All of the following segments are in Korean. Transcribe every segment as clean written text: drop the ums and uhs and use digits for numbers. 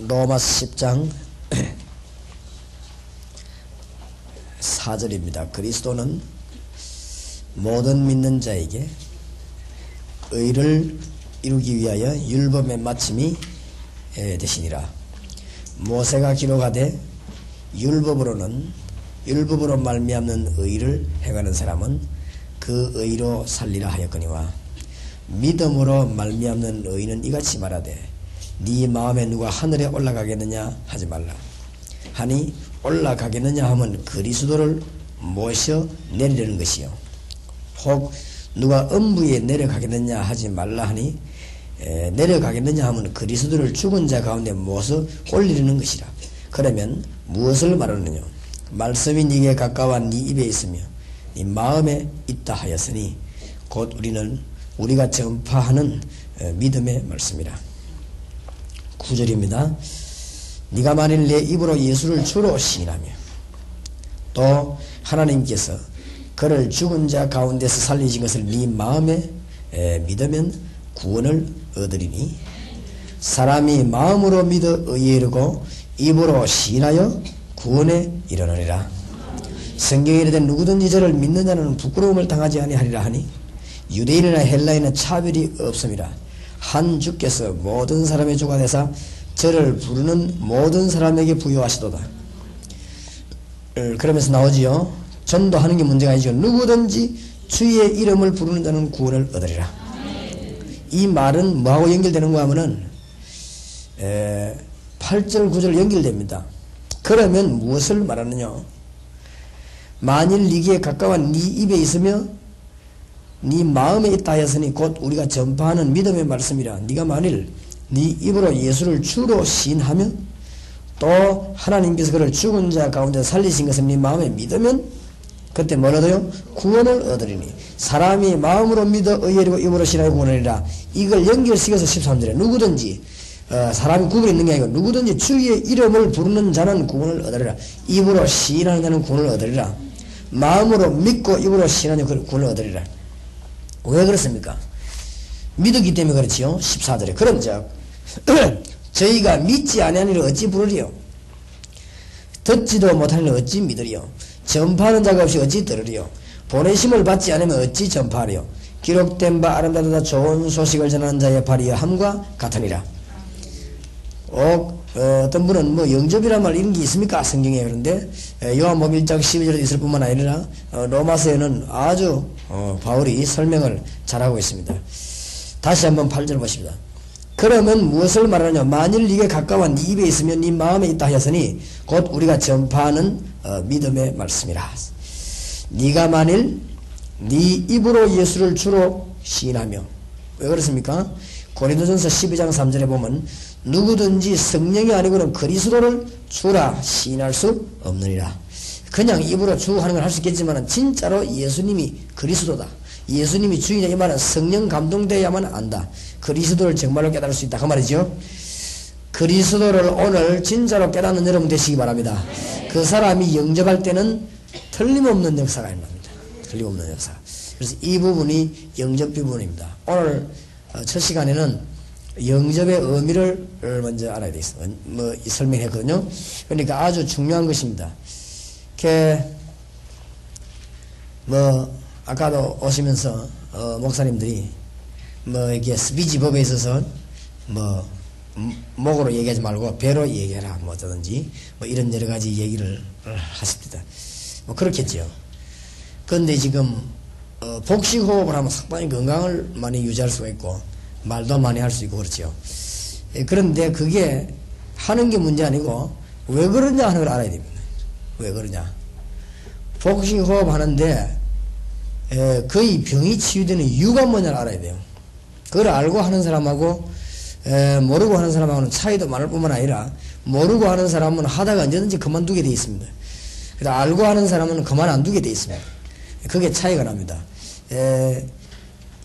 로마서 10장 4절입니다. 그리스도는 모든 믿는 자에게 의를 이루기 위하여 율법의 마침이 되시니라. 모세가 기록하되 율법으로 말미암는 의를 행하는 사람은 그 의로 살리라 하였거니와 믿음으로 말미암는 의는 이같이 말하되 네 마음에 누가 하늘에 올라가겠느냐 하지 말라 하니 올라가겠느냐 하면 그리스도를 모셔 내리려는 것이요 혹 누가 음부에 내려가겠느냐 하지 말라 하니 내려가겠느냐 하면 그리스도를 죽은 자 가운데 모셔 올리려는 것이라. 그러면 무엇을 말하느냐? 말씀이 네게 가까워 네 입에 있으며 네 마음에 있다 하였으니 곧 우리가 전파하는 믿음의 말씀이라. 9절입니다. 네가 만일 내 입으로 예수를 주로 시인하며 또 하나님께서 그를 죽은 자 가운데서 살리신 것을 네 마음에 믿으면 구원을 얻으리니 사람이 마음으로 믿어 의에 이르고 입으로 시인하여 구원에 이르느니라. 성경에 이르되 누구든지 저를 믿는 자는 부끄러움을 당하지 아니하리라 하니 유대인이나 헬라인은 차별이 없음이라. 한 주께서 모든 사람의 주가 되사 저를 부르는 모든 사람에게 부여하시도다. 그러면서 나오지요. 전도하는 게 문제가 아니죠. 누구든지 주의 이름을 부르는 자는 구원을 얻으리라. 이 말은 뭐하고 연결되는가 하면은 8절 9절 연결됩니다. 그러면 무엇을 말하느냐? 만일 네게 가까운 네 입에 있으며 네 마음에 있다 하였으니 곧 우리가 전파하는 믿음의 말씀이라. 네가 만일 네 입으로 예수를 주로 시인하며 또 하나님께서 그를 죽은 자 가운데 살리신 것을 네 마음에 믿으면 그때 뭘 얻어요? 구원을 얻으리니 사람이 마음으로 믿어 의에 이르고 입으로 시인하여 구원하리라. 이걸 연결시켜서 13절에 누구든지 사람이 구분이 있는 게 아니고 누구든지 주의 이름을 부르는 자는 구원을 얻으리라. 입으로 시인하는 자는 구원을 얻으리라. 마음으로 믿고 입으로 시인하는 자는 구원을 얻으리라. 왜 그렇습니까? 믿었기 때문에 그렇지요. 14절에 그런즉 저희가 믿지 아니하니를 어찌 부르리요? 듣지도 못하니를 어찌 믿으리요? 전파하는 자가 없이 어찌 들으리요? 보내심을 받지 않으면 어찌 전파하리요? 기록된 바 아름다우다 좋은 소식을 전하는 자의 발이여 함과 같으니라. 어떤 분은 뭐 영접이란 말 이런 게 있습니까? 성경에. 그런데 요한복음 1장 12절에도 있을 뿐만 아니라 로마서에는 아주 바울이 설명을 잘하고 있습니다. 다시 한번 8절 보십니다. 그러면 무엇을 말하느냐? 만일 네게 가까운 네 입에 있으면 네 마음에 있다 하였으니 곧 우리가 전파하는 믿음의 말씀이라. 네가 만일 네 입으로 예수를 주로 시인하며. 왜 그렇습니까? 고린도전서 12장 3절에 보면 누구든지 성령이 아니고는 그리스도를 주라 시인할 수 없느니라. 그냥 입으로 주 하는 걸 할 수 있겠지만 진짜로 예수님이 그리스도다, 예수님이 주인이다 이 말은 성령 감동되어야만 안다, 그리스도를 정말로 깨달을 수 있다 그 말이죠. 그리스도를 오늘 진짜로 깨닫는 여러분 되시기 바랍니다. 그 사람이 영접할 때는 틀림없는 역사가 일어납니다. 틀림없는 역사. 그래서 이 부분이 영접 부분입니다. 오늘 첫 시간에는 영접의 의미를 먼저 알아야 되겠습니다. 설명했거든요. 그러니까 아주 중요한 것입니다. 아까도 오시면서 목사님들이 이게 스피치 법에 있어서 목으로 얘기하지 말고 배로 얘기해라 어쩌든지 이런 여러 가지 얘기를 하십니다. 그렇겠죠. 그런데 지금 복식 호흡을 하면 상당히 건강을 많이 유지할 수가 있고 말도 많이 할 수 있고 그렇죠. 그런데 그게 하는 게 문제 아니고 왜 그러냐 하는 걸 알아야 됩니다. 왜 그러냐? 복식 호흡 하는데 거의 병이 치유되는 이유가 뭐냐를 알아야 돼요. 그걸 알고 하는 사람하고 모르고 하는 사람하고는 차이도 많을 뿐만 아니라 모르고 하는 사람은 하다가 언제든지 그만두게 돼 있습니다. 그래서 알고 하는 사람은 그만 안 두게 돼 있습니다. 그게 차이가 납니다.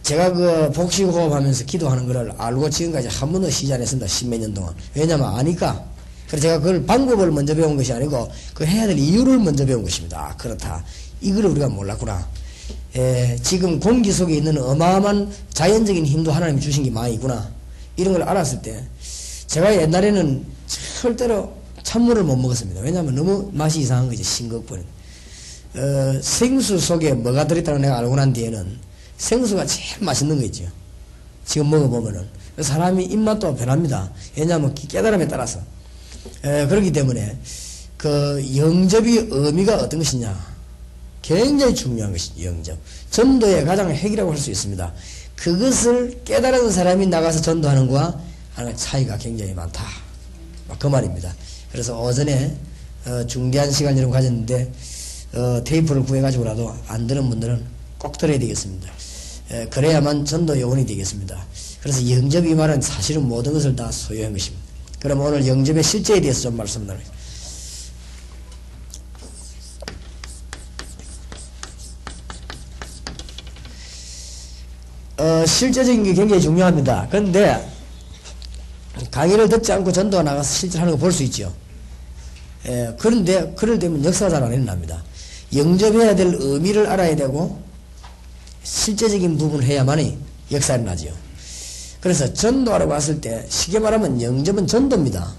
제가 그 복식호흡 하면서 기도하는 걸 알고 지금까지 한 번도 시지 안 했습니다. 십몇 년 동안. 왜냐면 아니까. 그래서 제가 그걸 방법을 먼저 배운 것이 아니고 그 해야 될 이유를 먼저 배운 것입니다. 아, 그렇다. 이걸 우리가 몰랐구나. 지금 공기 속에 있는 어마어마한 자연적인 힘도 하나님이 주신 게 많이 있구나. 이런 걸 알았을 때 제가 옛날에는 절대로 찬물을 못 먹었습니다. 왜냐하면 너무 맛이 이상한 거죠. 싱겁거든. 생수 속에 뭐가 들어있다고 내가 알고 난 뒤에는 생수가 제일 맛있는 거 있죠. 지금 먹어보면은. 사람이 입맛도 변합니다. 왜냐하면 깨달음에 따라서. 그렇기 때문에 그 영접의 의미가 어떤 것이냐. 굉장히 중요한 것이죠. 영접. 전도의 가장 핵이라고 할 수 있습니다. 그것을 깨달은 사람이 나가서 전도하는 거와 하는 차이가 굉장히 많다. 그 말입니다. 그래서 오전에 중대한 시간을 가졌는데 테이프를 구해가지고라도 안 들은 분들은 꼭 들어야 되겠습니다. 그래야만 전도 요원이 되겠습니다. 그래서 영접 이 말은 사실은 모든 것을 다 소유한 것입니다. 그럼 오늘 영접의 실제에 대해서 좀 말씀 나누겠습니다. 실제적인 게 굉장히 중요합니다. 그런데 강의를 듣지 않고 전도가 나가서 실제로 하는 거 볼 수 있죠. 그런데 그럴 때면 역사가 잘 안 일어납니다. 영접해야 될 의미를 알아야 되고 실제적인 부분을 해야만이 역사가 일어나죠. 그래서 전도하라고 했을 때 쉽게 말하면 영접은 전도입니다.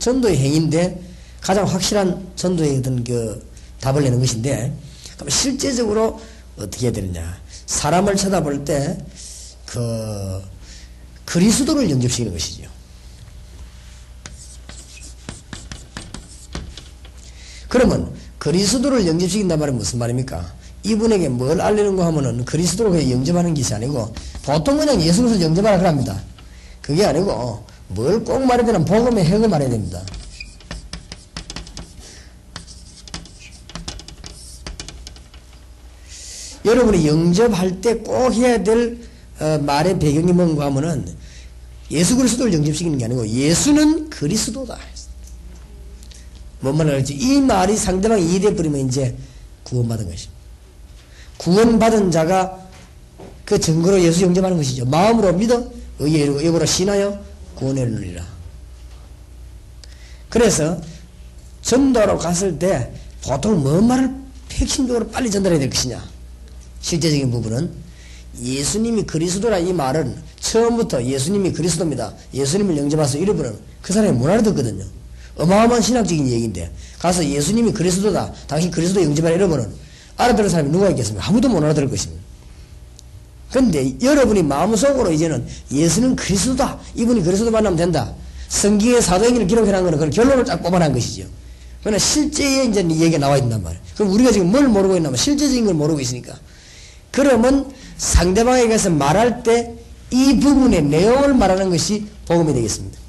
전도의 행위인데 가장 확실한 전도에 어떤 그 답을 내는 것인데, 그럼 실제적으로 어떻게 해야 되느냐. 사람을 쳐다볼 때 그리스도를 영접시키는 것이죠. 그러면 그리스도를 영접시킨단 말은 무슨 말입니까? 이분에게 뭘 알리는가 하면은 그리스도를 그냥 영접하는 것이 아니고, 보통 그냥 예수를 영접하라 그럽니다. 그게 아니고 뭘 꼭 말해야 되나, 복음의 핵을 말해야 됩니다. 여러분이 영접할 때 꼭 해야 될 말의 배경이 뭔가 하면은 예수 그리스도를 영접시키는 게 아니고 예수는 그리스도다. 뭔 말을 할지 이 말이 상대방이 이해되어버리면 이제 구원받은 것입니다. 구원받은 자가 그 증거로 예수 영접하는 것이죠. 마음으로 믿어 의에 이르고 영으로 신하여 구원에 이르리라. 그래서 전도로 갔을 때 보통 뭔 말을 핵심적으로 빨리 전달해야 될 것이냐. 실제적인 부분은 예수님이 그리스도라 이 말은 처음부터 예수님이 그리스도입니다. 예수님을 영접해서 이러면 그 사람이 못 알아듣거든요. 어마어마한 신학적인 얘기인데 가서 예수님이 그리스도다, 당신 그리스도 영접해라 이러면 알아들을 사람이 누가 있겠습니까? 아무도 못 알아들을 것입니다. 그런데 여러분이 마음속으로 이제는 예수는 그리스도다, 이분이 그리스도 만나면 된다, 성경의 사도행전을 기록해놓은 거는 그런 결론을 쫙 뽑아낸 것이죠. 그러나 실제에 이제 얘기가 나와야 된단 말이에요. 그럼 우리가 지금 뭘 모르고 있나 하면 실제적인 걸 모르고 있으니까. 그러면 상대방에게 가서 말할 때 이 부분의 내용을 말하는 것이 복음이 되겠습니다.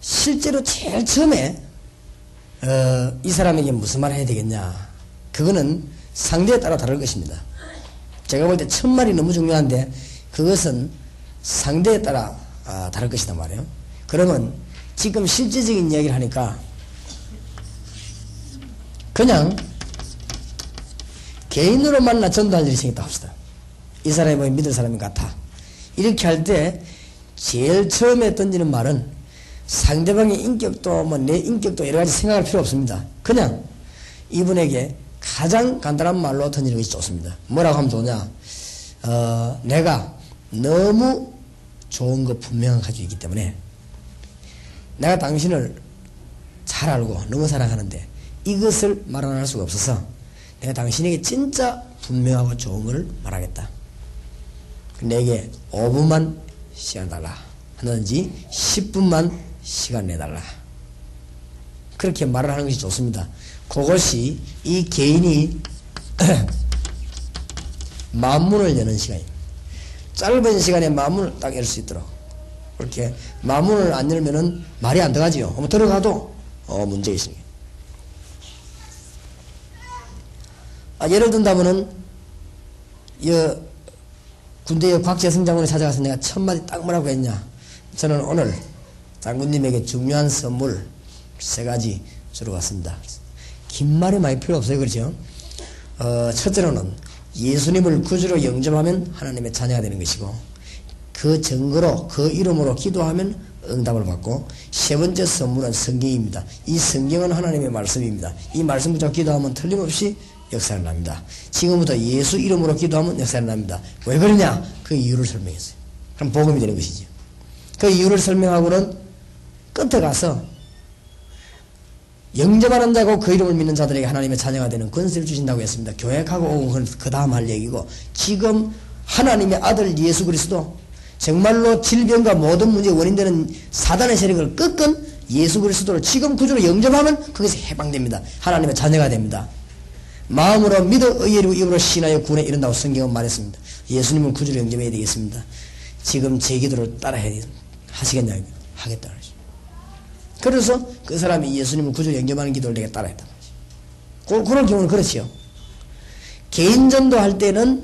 실제로 제일 처음에 이 사람에게 무슨 말을 해야 되겠냐, 그거는 상대에 따라 다를 것입니다. 제가 볼 때 첫 말이 너무 중요한데 그것은 상대에 따라 다를 것이란 말이에요. 그러면 지금 실제적인 이야기를 하니까 그냥 개인으로 만나 전도한 일이 생겼다 합시다. 이 사람이 뭐 믿을 사람인 것 같아. 이렇게 할 때 제일 처음에 던지는 말은 상대방의 인격도 뭐 내 인격도 여러 가지 생각할 필요 없습니다. 그냥 이분에게 가장 간단한 말로 던지는 것이 좋습니다. 뭐라고 하면 좋냐. 내가 너무 좋은 거 분명히 가지고 있기 때문에 내가 당신을 잘 알고 너무 사랑하는데 이것을 말 안 할 수가 없어서 내가 당신에게 진짜 분명하고 좋은 걸 말하겠다. 내게 5분만 시간 달라 하든지 10분만 시간 내달라. 그렇게 말을 하는 것이 좋습니다. 그것이 이 개인이 만문을 여는 시간입니다. 짧은 시간에 만문을 딱 열 수 있도록. 이렇게 마문을 안 열면은 말이 안 들어가지요. 들어가도 문제 있습니다. 예를 든다면은 군대의 곽재승 장군이 찾아가서 내가 첫 마디 딱 뭐라고 했냐. 저는 오늘 장군님에게 중요한 선물 3가지 주러 왔습니다. 긴 말이 많이 필요 없어요. 그렇죠? 첫째로는 예수님을 구주로 영접하면 하나님의 자녀가 되는 것이고, 그 증거로 그 이름으로 기도하면 응답을 받고, 7번째 선물은 성경입니다. 이 성경은 하나님의 말씀입니다. 이 말씀 붙잡고 기도하면 틀림없이 역사를 납니다. 지금부터 예수 이름으로 기도하면 역사를 납니다. 왜 그러냐? 그 이유를 설명했어요. 그럼 복음이 되는 것이죠. 그 이유를 설명하고는 끝에 가서 영접하는 자고 그 이름을 믿는 자들에게 하나님의 자녀가 되는 권세를 주신다고 했습니다. 교회하고 오고 그 다음 할 얘기고, 지금 하나님의 아들 예수 그리스도, 정말로 질병과 모든 문제의 원인되는 사단의 세력을 꺾은 예수 그리스도를 지금 구주로 영접하면 거기서 해방됩니다. 하나님의 자녀가 됩니다. 마음으로 믿어 의외로 입으로 신하여 구원에 이른다고 성경은 말했습니다. 예수님을 구주로 영접해야 되겠습니다. 지금 제 기도를 따라해야 되겠습니다. 하시겠냐? 하겠다. 그래서 그 사람이 예수님을 구주로 영접하는 기도를 내가 따라했다. 그런 경우는 그렇지요. 개인전도 할 때는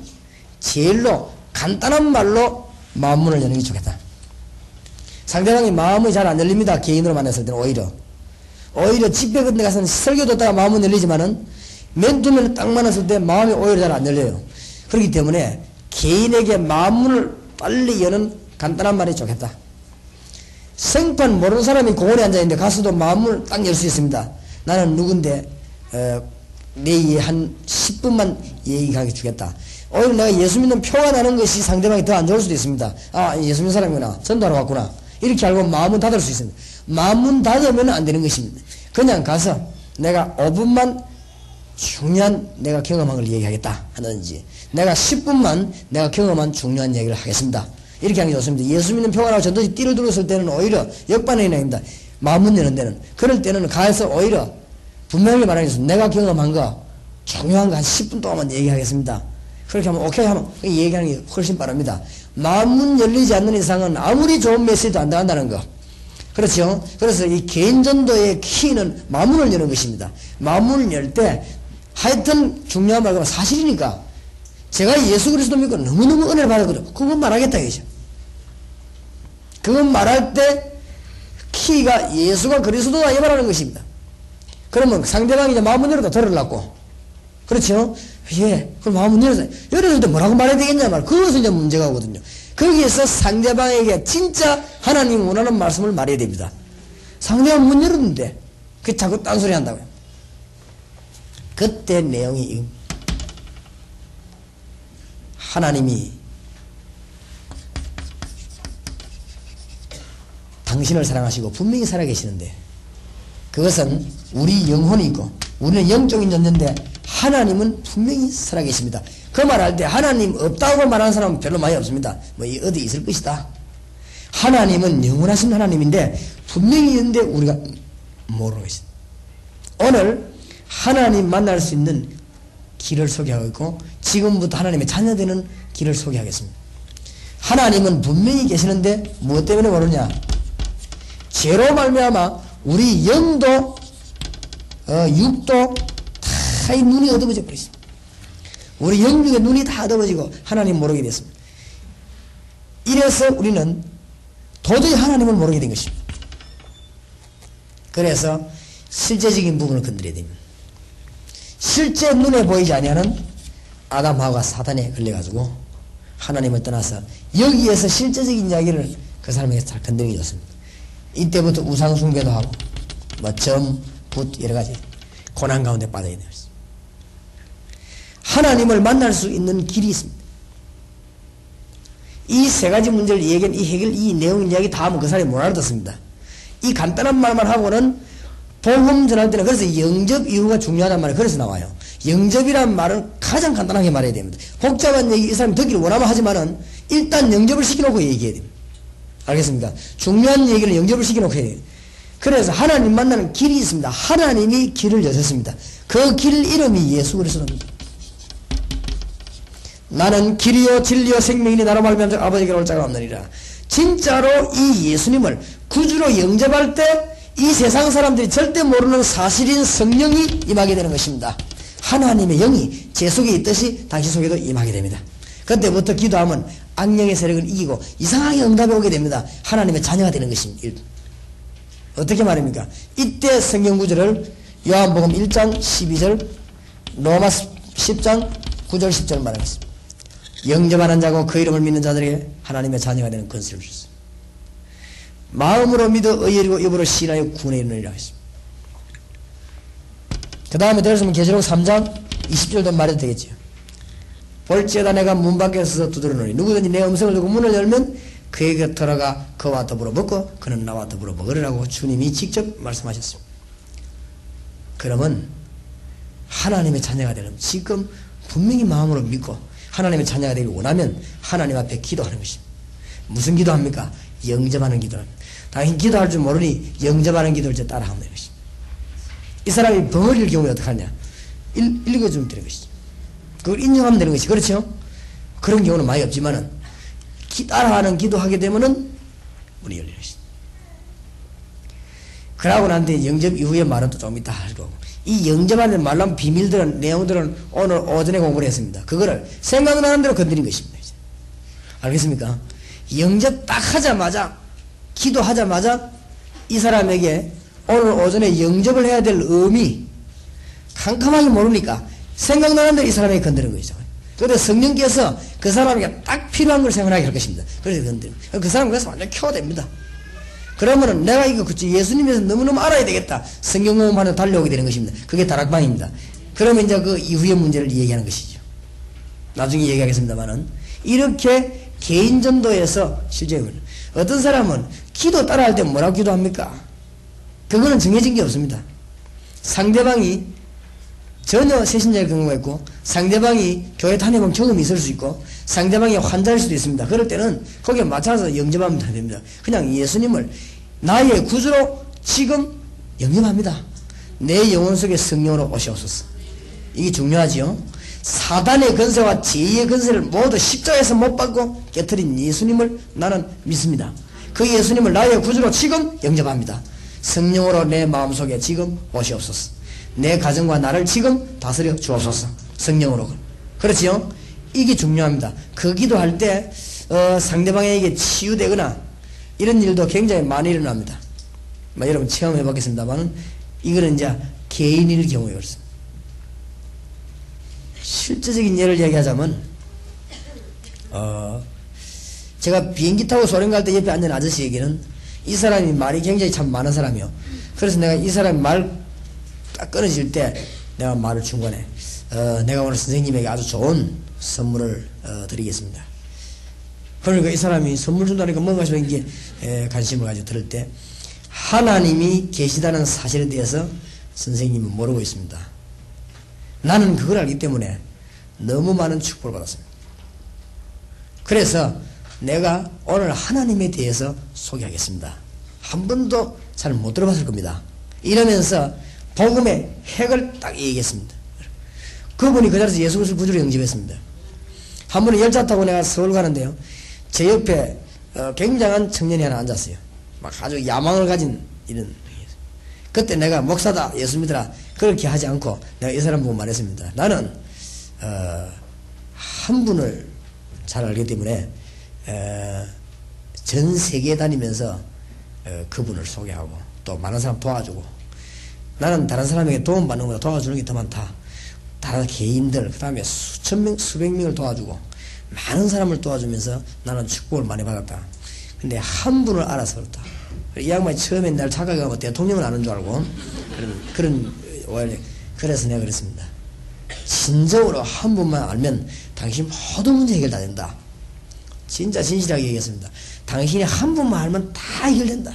제일로 간단한 말로 마음문을 여는 게 좋겠다. 상대방이 마음이 잘 안 열립니다. 개인으로 만났을 때는 오히려 집회 같은 데 가서는 설교 듣다가 마음은 열리지만은 맨투맨을 딱 만났을 때 마음이 오히려 잘 안 열려요. 그렇기 때문에 개인에게 마음문을 빨리 여는 간단한 말이 좋겠다. 생판 모르는 사람이 공원에 앉아있는데 가서도 마음문을 딱 열 수 있습니다. 나는 누군데 내 한 10분만 얘기하게 주겠다. 오히려 내가 예수 믿는 표가 나는 것이 상대방이 더 안 좋을 수도 있습니다. 아, 예수 믿는 사람이구나. 전도하러 왔구나. 이렇게 알고 마음은 닫을 수 있습니다. 마음은 닫으면 안 되는 것입니다. 그냥 가서 내가 5분만 중요한 내가 경험한 걸 얘기하겠다 하든지, 내가 10분만 내가 경험한 중요한 얘기를 하겠습니다. 이렇게 하는 게 좋습니다. 예수 믿는 표가 나고 전도지 띠를 들었을 때는 오히려 역반응이 나옵니다. 마음은 내는 데는. 그럴 때는 가서 오히려 분명히 말하겠습니다. 내가 경험한 거, 중요한 거 한 10분 동안만 얘기하겠습니다. 그렇게 하면 오케이 하면 얘기하는 게 훨씬 빠릅니다. 마음은 열리지 않는 이상은 아무리 좋은 메시지도 안 나간다는 거. 그렇죠? 그래서 이 개인전도의 키는 마음을 여는 것입니다. 마음을 열 때 하여튼 중요한 말과 사실이니까 제가 예수 그리스도 믿고 너무너무 은혜를 받았거든. 그건 말하겠다 이거죠. 그건 말할 때 키가 예수가 그리스도다 이 말하는 것입니다. 그러면 상대방이 이제 마음을 열어도 들으려고. 그렇죠? 예. 그럼 마음을 열었을 때 뭐라고 말해야 되겠냐 말. 그것은 이제 문제가 오거든요. 거기에서 상대방에게 진짜 하나님 원하는 말씀을 말해야 됩니다. 상대방 문 열었는데 그 자꾸 딴소리 한다고요. 그때 내용이 하나님이 당신을 사랑하시고 분명히 살아계시는데 그것은 우리 영혼이 있고 우리는 영적인 존재인데 하나님은 분명히 살아계십니다. 그 말할 때 하나님 없다고 말하는 사람은 별로 많이 없습니다. 뭐 어디 있을 것이다. 하나님은 영원하신 하나님인데 분명히 있는데 우리가 모르고 있습니다. 오늘 하나님 만날 수 있는 길을 소개하고 있고 지금부터 하나님의 자녀되는 길을 소개하겠습니다. 하나님은 분명히 계시는데 무엇 때문에 모르냐? 죄로 말미암아 우리 영도 육도 다 이 눈이 어두워져 버렸습니다. 우리 영육의 눈이 다 어두워지고 하나님 모르게 됐습니다. 이래서 우리는 도저히 하나님을 모르게 된 것입니다. 그래서 실제적인 부분을 건드려야 됩니다. 실제 눈에 보이지 아니하는 아담하와 사단에 걸려가지고 하나님을 떠나서 여기에서 실제적인 이야기를 그 사람에게 잘 건드리는 게 좋습니다. 이때부터 우상 숭배도 하고 뭐 점, 붓 여러 가지 고난 가운데 빠져야 됩니다. 하나님을 만날 수 있는 길이 있습니다. 이 세 가지 문제를 얘기한 이 내용 이야기 다 하면 그 사람이 못 알아듣습니다. 이 간단한 말만 하고는 복음 전할 때는 그래서 영접 이유가 중요하단 말이에요. 그래서 나와요. 영접이란 말은 가장 간단하게 말해야 됩니다. 복잡한 얘기 이 사람이 듣기를 원하면 하지만은 일단 영접을 시켜놓고 얘기해야 됩니다. 알겠습니까? 중요한 얘기를 영접을 시켜놓고 해야 돼요. 그래서 하나님 만나는 길이 있습니다. 하나님이 길을 여셨습니다. 그 길 이름이 예수 그리스도입니다. 나는 길이요 진리요 생명이니 나로 말미암아 아버지께로 올 자가 없느니라. 진짜로 이 예수님을 구주로 영접할 때 이 세상 사람들이 절대 모르는 사실인 성령이 임하게 되는 것입니다. 하나님의 영이 제 속에 있듯이 당신 속에도 임하게 됩니다. 그때부터 기도하면 악령의 세력을 이기고 이상하게 응답이 오게 됩니다. 하나님의 자녀가 되는 것입니다. 어떻게 말입니까? 이때 성경 구절을 요한복음 1장 12절, 로마서 10장 9절 10절 말하겠습니다. 영접하는 자고 그 이름을 믿는 자들에게 하나님의 자녀가 되는 권세를 주셨습니다. 마음으로 믿어 의리고 입으로 신하여 구원에 이르느니라 했습니다. 그 다음에 들으시면 계시록 3장 20절도 말해도 되겠죠. 볼지어다 내가 문 밖에 서서 두드리노니 누구든지 내 음성을 듣고 문을 열면 그에게 들어가 그와 더불어 먹고 그는 나와 더불어 먹으리라고 주님이 직접 말씀하셨습니다. 그러면 하나님의 자녀가 되려면 지금 분명히 마음으로 믿고 하나님의 자녀가 되길 원하면 하나님 앞에 기도하는 것입니다. 무슨 기도합니까? 영접하는 기도합니다. 당연히 기도할 줄 모르니 영접하는 기도를 따라하면 되는 것입니다. 이 사람이 벙어릴 경우에 어떡하냐? 읽어주면 되는 것이죠. 그걸 인정하면 되는 것이죠. 그렇죠? 그런 경우는 많이 없지만은 따라하는 기도하게 되면은 문이 열리는 것이죠. 그러고 난뒤 영접 이후에 말은 또 좀 이따 할 거고, 이 영접하는 말란 비밀들은 내용들은 오늘 오전에 공부를 했습니다. 그거를 생각나는 대로 건드린 것입니다. 이제. 알겠습니까? 영접 딱 하자마자 기도하자마자 이 사람에게 오늘 오전에 영접을 해야 될 의미 캄캄하게 모르니까 생각나는 대로 이 사람에게 건드리는 거죠. 그런데 성령께서 그 사람에게 딱 필요한 걸 생각하게 할 것입니다. 그래서 건드리는 거예요. 그 사람 그래서 완전 켜됩니다. 그러면은 내가 이거 예수님에서 너무너무 알아야 되겠다. 성경 공부하면서 달려오게 되는 것입니다. 그게 다락방입니다. 그러면 이제 그 이후의 문제를 얘기하는 것이죠. 나중에 얘기하겠습니다만은 이렇게 개인 전도에서 실제는 어떤 사람은 기도 따라할 때 뭐라고 기도합니까? 그거는 정해진 게 없습니다. 상대방이 전혀 새신자일 경우가 있고 상대방이 교회 탄핵은 경험이 있을 수 있고 상대방이 환자일 수도 있습니다. 그럴 때는 거기에 맞춰서 영접하면 됩니다. 그냥 예수님을 나의 구주로 지금 영접합니다. 내 영혼 속에 성령으로 오시옵소서. 이게 중요하지요. 사단의 권세와 죄의 권세를 모두 십자가에서 못 받고 깨트린 예수님을 나는 믿습니다. 그 예수님을 나의 구주로 지금 영접합니다. 성령으로 내 마음속에 지금 오시옵소서. 내 가정과 나를 지금 다스려 주옵소서. 성령으로. 그렇지요? 이게 중요합니다. 그 기도할 때 상대방에게 치유되거나 이런 일도 굉장히 많이 일어납니다. 여러분 체험해 봤겠습니다만은 이거는 이제 개인일 경우에 그렇습니다. 실제적인 예를 얘기하자면 제가 비행기 타고 소련 갈 때 옆에 앉은 아저씨에게는 이 사람이 말이 굉장히 참 많은 사람이요. 그래서 내가 이 사람이 말 딱 끊어질 때 내가 말을 중간에 내가 오늘 선생님에게 아주 좋은 선물을 드리겠습니다. 그러니까 이 사람이 선물 준다니까 뭔가 싶은 게 관심을 가지고 들을 때 하나님이 계시다는 사실에 대해서 선생님은 모르고 있습니다. 나는 그걸 알기 때문에 너무 많은 축복을 받았습니다. 그래서 내가 오늘 하나님에 대해서 소개하겠습니다. 한 번도 잘 못 들어봤을 겁니다. 이러면서 복음의 핵을 딱 얘기했습니다. 그분이 그 자리에서 예수 그리스도를 구주로 영접했습니다. 한 번은 열차 타고 내가 서울 가는데요. 제 옆에 굉장한 청년이 하나 앉았어요. 막 아주 야망을 가진 이런. 그때 내가 목사다 예수 믿으라 그렇게 하지 않고 내가 이 사람 보고 말했습니다. 나는 한 분을 잘 알기 때문에 전 세계에 다니면서 그분을 소개하고 또 많은 사람 도와주고 나는 다른 사람에게 도움받는 것보다 도와주는 게 더 많다. 다른 개인들, 그 다음에 수천 명, 수백 명을 도와주고 많은 사람을 도와주면서 나는 축복을 많이 받았다. 근데 한 분을 알아서 그렇다. 이 양반이 처음에 날 착각하고 대통령을 아는 줄 알고 그런 오해를. 그래서 내가 그랬습니다. 진정으로 한 분만 알면 당신 모든 문제 해결 다 된다. 진짜 진실하게 얘기했습니다. 당신이 한 분만 알면 다 해결된다.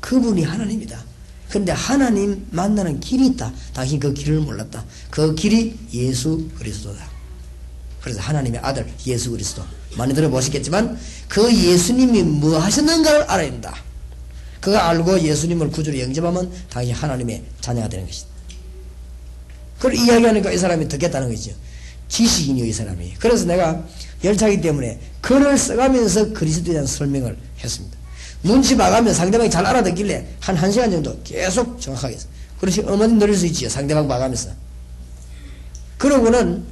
그분이 하나님이다. 근데 하나님 만나는 길이 있다. 당신 그 길을 몰랐다. 그 길이 예수 그리스도다. 그래서 하나님의 아들 예수 그리스도. 많이 들어보셨겠지만 그 예수님이 뭐 하셨는가를 알아야 된다. 그거 알고 예수님을 구주로 영접하면 당신 하나님의 자녀가 되는 것이다. 그걸 이야기하니까 이 사람이 듣겠다는 거죠. 지식인이요 이 사람이. 그래서 내가 열차기 때문에 글을 써가면서 그리스도에 대한 설명을 했습니다. 눈치 봐가면 상대방이 잘 알아듣길래 한 시간 정도 계속 정확하게 했어. 그렇지 어머니 늘릴 수 있지요. 상대방 봐가면서. 그러고는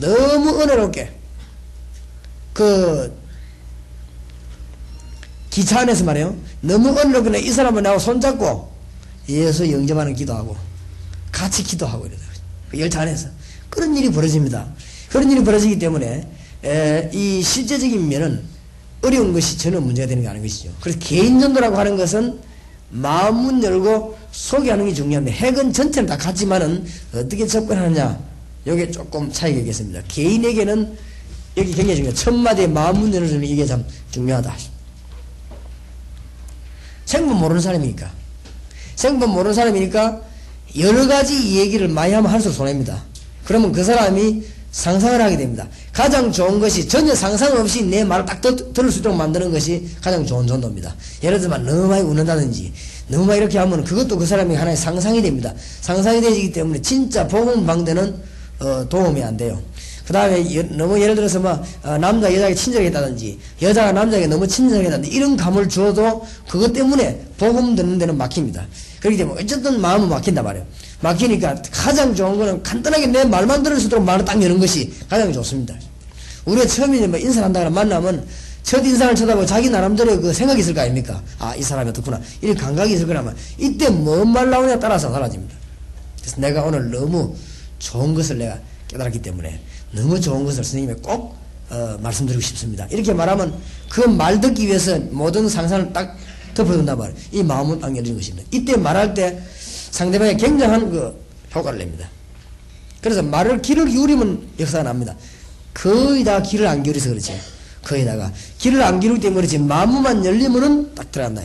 너무 은혜롭게 그 기차 안에서 말해요. 너무 은혜롭게 이 사람은 나하고 손잡고 예수 영접하는 기도하고 같이 기도하고 이러다. 그 열차 안에서 그런 일이 벌어집니다. 그런 일이 벌어지기 때문에 이 실제적인 면은 어려운 것이 전혀 문제가 되는 게 아닌 것이죠. 그래서 개인전도라고 하는 것은 마음문 열고 소개하는 게 중요합니다. 핵은 전체를 다 같지만은 어떻게 접근하느냐 여기에 조금 차이가 있겠습니다. 개인에게는 여기 굉장히 중요해요. 첫 마디에 마음 문제를 주면 이게 참 중요하다. 생분 모르는 사람이니까. 생분 모르는 사람이니까 여러 가지 얘기를 많이 하면 할수록 손해입니다. 그러면 그 사람이 상상을 하게 됩니다. 가장 좋은 것이 전혀 상상 없이 내 말을 딱 들을 수 있도록 만드는 것이 가장 좋은 전도입니다. 예를 들면 너무 많이 웃는다든지 너무 많이 이렇게 하면 그것도 그 사람이 하나의 상상이 됩니다. 상상이 되기 때문에 진짜 복음 방대는 도움이 안 돼요. 그 다음에 너무 예를 들어서 막 남자 여자에게 친절했다든지 여자가 남자에게 너무 친절했다든지 이런 감을 주어도 그것 때문에 복음 듣는 데는 막힙니다. 그렇기 때문에 어쨌든 마음은 막힌단 말이에요. 막히니까 가장 좋은 거는 간단하게 내 말만 들을 수 있도록 말을 딱 여는 것이 가장 좋습니다. 우리가 처음에 뭐 인사한다거나 만나면 첫 인상을 쳐다보고 자기 나름대로 그 생각이 있을 거 아닙니까? 아, 이 사람이 어떻구나. 이런 감각이 있을 거라면 이때 뭔 말 나오냐에 따라서 사라집니다. 그래서 내가 오늘 너무 좋은 것을 내가 깨달았기 때문에 너무 좋은 것을 선생님이 꼭 말씀드리고 싶습니다. 이렇게 말하면 그 말 듣기 위해서 모든 상상을 딱 덮어둔단 말이에요. 이 마음은 딱 열리는 것입니다. 이때 말할 때 상대방이 굉장한 그 효과를 냅니다. 그래서 말을 귀를 기울이면 역사가 납니다. 거의 다 귀를 안 기울여서 그렇지. 거의다가 귀를 안 기울이기 때문에 그렇지. 마음만 열리면은 딱 들어간다.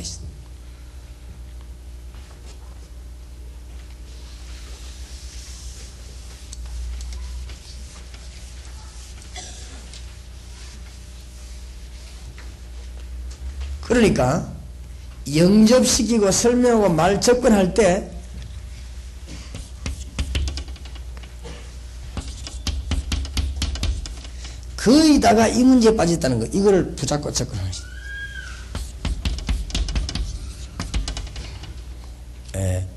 그러니까 영접시키고 설명하고 말 접근할 때 거의다가 이 문제에 빠졌다는 거, 이거를 붙잡고 접근하는 거지. 예,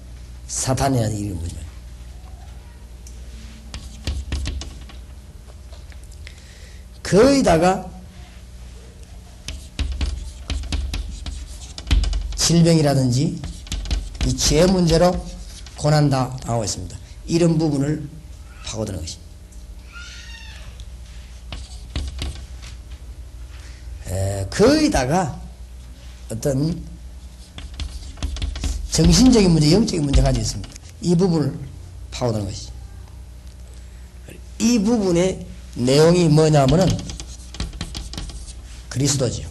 사탄이라는 이름이 뭐냐. 거의다가 질병이라든지 이 죄 문제로 고난 다 당하고 있습니다. 이런 부분을 파고드는 것입니다. 거의다가 어떤 정신적인 문제, 영적인 문제가 가지고 있습니다. 이 부분을 파고드는 것이죠. 이 부분의 내용이 뭐냐면은 그리스도죠.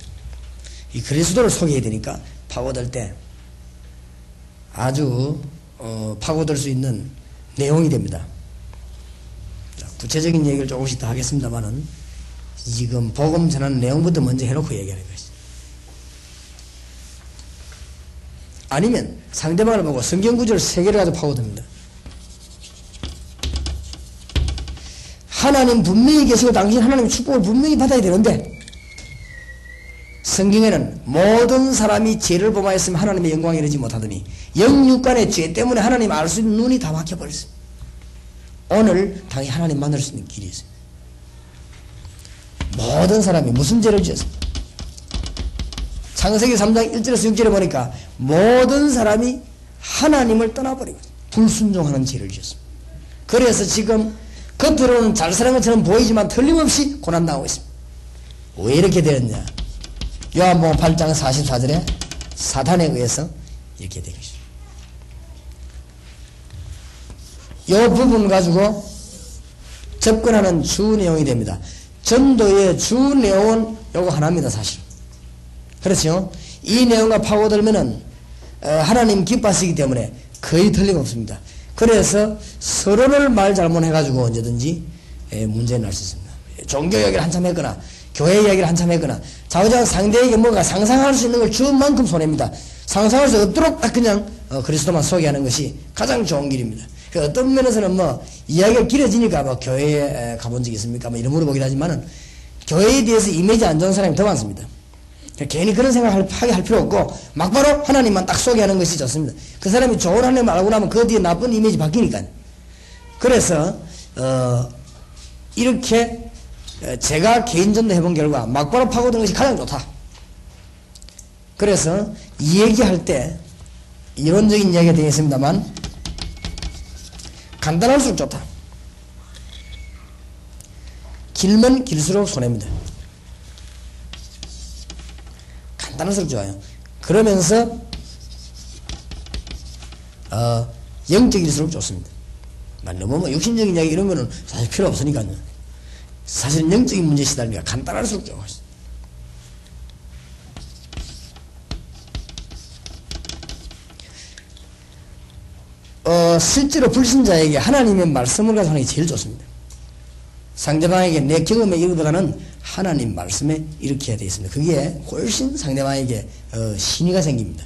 이 그리스도를 소개해야 되니까 파고들 때 아주 파고들 수 있는 내용이 됩니다. 자, 구체적인 얘기를 조금씩 더 하겠습니다만은 지금 복음 전하는 내용부터 먼저 해놓고 얘기하는 것이죠. 아니면 상대방을 보고 성경구절 세 개를 가지고 파고듭니다. 하나님 분명히 계시고 당신 하나님의 축복을 분명히 받아야 되는데 성경에는 모든 사람이 죄를 범하였으면 하나님의 영광에 이르지 못하더니 영육간의 죄 때문에 하나님 알 수 있는 눈이 다 막혀버렸어요. 오늘 당연히 하나님 만날 수 있는 길이 있어요. 모든 사람이 무슨 죄를 지었어? 창세기 3장 1절에서 6절에 보니까 모든 사람이 하나님을 떠나버리고 불순종하는 죄를 지었어. 그래서 지금 겉으로는 잘 사는 것처럼 보이지만 틀림없이 고난당하고 있습니다. 왜 이렇게 되었냐? 요한복음 8장 44절에 사탄에 의해서 이렇게 되고 있습니다. 이 부분 가지고 접근하는 주 내용이 됩니다. 전도의 주 내용은 요거 하나입니다, 사실. 그렇죠? 이 내용과 파고들면은, 하나님 기뻐하시기 때문에 거의 틀림없습니다. 그래서 서로를 말 잘못해가지고 언제든지, 문제 날 수 있습니다. 종교 이야기를 한참 했거나, 교회 이야기를 한참 했거나, 좌우장 상대에게 뭔가 상상할 수 있는 걸 준 만큼 손해입니다. 상상할 수 없도록 딱 그냥, 그리스도만 소개하는 것이 가장 좋은 길입니다. 그 어떤 면에서는 뭐 이야기가 길어지니까 뭐 교회에 가본 적이 있습니까? 뭐 이런 물어보기도 하지만은 교회에 대해서 이미지 안 좋은 사람이 더 많습니다. 괜히 그런 생각을 하게 할 필요 없고 막바로 하나님만 딱 소개하는 것이 좋습니다. 그 사람이 좋은 하나님 알고 나면 그 뒤에 나쁜 이미지 바뀌니까요. 그래서 이렇게 제가 개인 전도 해본 결과 막바로 파고드는 것이 가장 좋다. 그래서 이 얘기할 때 이론적인 이야기가 되겠습니다만 간단할수록 좋다. 길면 길수록 손해입니다. 간단할수록 좋아요. 그러면서 영적일수록 좋습니다. 너무 뭐 육신적인 이야기 이런 거는 사실 필요 없으니까요. 사실은 영적인 문제에 시달리니까 간단할수록 좋아요. 실제로 불신자에게 하나님의 말씀을 가서 하는 게 제일 좋습니다. 상대방에게 내 경험에 이르보다는 하나님 말씀에 일으켜야 되겠습니다. 그게 훨씬 상대방에게 신의가 생깁니다.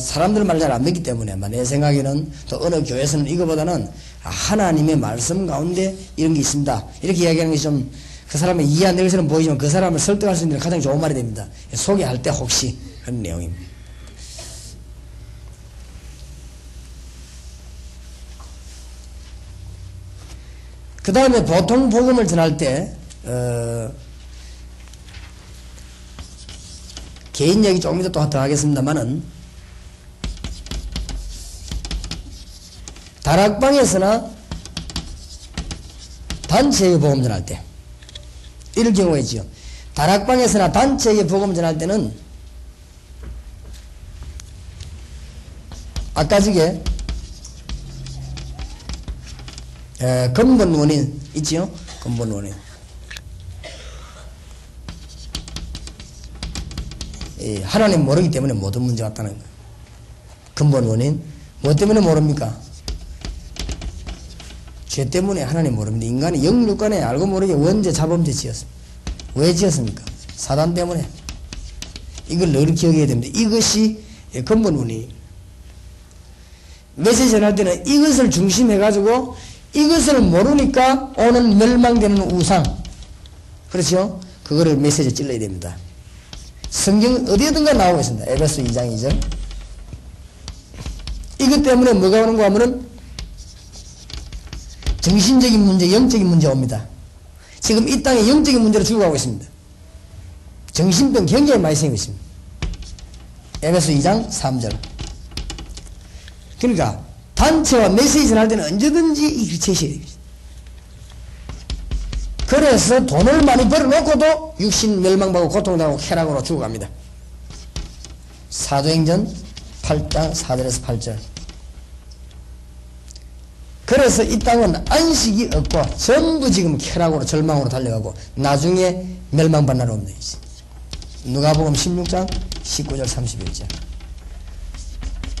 사람들 말 잘 안 듣기 때문에 내 생각에는 또 어느 교회에서는 이거보다는 하나님의 말씀 가운데 이런 게 있습니다. 이렇게 이야기하는 게 좀 그 사람의 이해 안 될 것처럼 보이지만 그 사람을 설득할 수 있는 가장 좋은 말이 됩니다. 소개할 때 혹시 그런 내용입니다. 그 다음에 보통 복음을 전할 때 개인 얘기 조금 이따 또 하겠습니다만은 다락방에서나 단체의 복음 전할 때 이럴 경우에지요. 다락방에서나 단체의 복음 전할 때는 아까 저게 근본 원인 있지요? 근본 원인. 하나님 모르기 때문에 모든 문제 왔다는 거예요. 근본 원인. 뭐 때문에 모릅니까? 죄 때문에 하나님 모릅니다. 인간이 영육간에 알고 모르게 원죄, 자범죄 지었습니다. 왜 지었습니까? 사단 때문에. 이걸 늘 기억해야 됩니다. 이것이 근본 원인이에요. 메시지 전할 때는 이것을 중심해가지고 이것을 모르니까 오는 멸망되는 우상, 그렇죠? 그거를 메시지에 찔러야 됩니다. 성경 어디에든가 나오고 있습니다. 에베소 2장 2절. 이것 때문에 뭐가 오는가 하면은 정신적인 문제, 영적인 문제가 옵니다. 지금 이 땅에 영적인 문제로 죽어가고 있습니다. 정신병 굉장히 많이 생기고 있습니다. 에베소 2장 3절. 그러니까 단체와 메시지 전할 때는 언제든지 이 규칙이 됩니다. 그래서 돈을 많이 벌어놓고도 육신 멸망받고 고통당하고 쾌락으로 죽어갑니다. 사도행전 8장 4절에서 8절. 그래서 이 땅은 안식이 없고 전부 지금 쾌락으로 절망으로 달려가고 나중에 멸망받나로 옵니다. 누가복음 16장 19절 31절.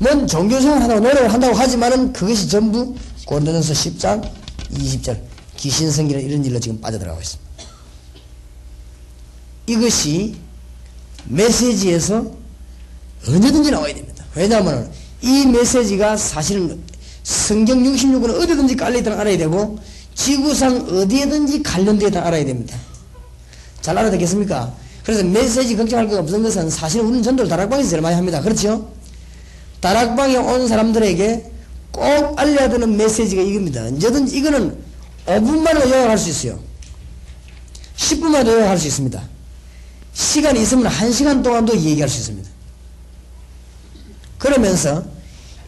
뭔 종교생활 한다고 노력을 한다고 하지만은 그것이 전부 고린도전서 10장 20절 귀신성기나 이런 일로 지금 빠져들어가고 있습니다. 이것이 메시지에서 언제든지 나와야 됩니다. 왜냐하면 이 메시지가 사실은 성경 66은 어디든지 깔려있다는 알아야 되고 지구상 어디에든지 관련되었다는 알아야 됩니다. 잘 알아듣겠습니까? 그래서 메시지 걱정할 것 없는 것은 사실 우리는 전도를 다락방에서 제일 많이 합니다. 그렇죠? 다락방에 온 사람들에게 꼭 알려야 되는 메시지가 이겁니다. 언제든지 이거는 5분만으로 요약할 수 있어요. 10분만으로 요약할 수 있습니다. 시간이 있으면 1시간 동안도 얘기할 수 있습니다. 그러면서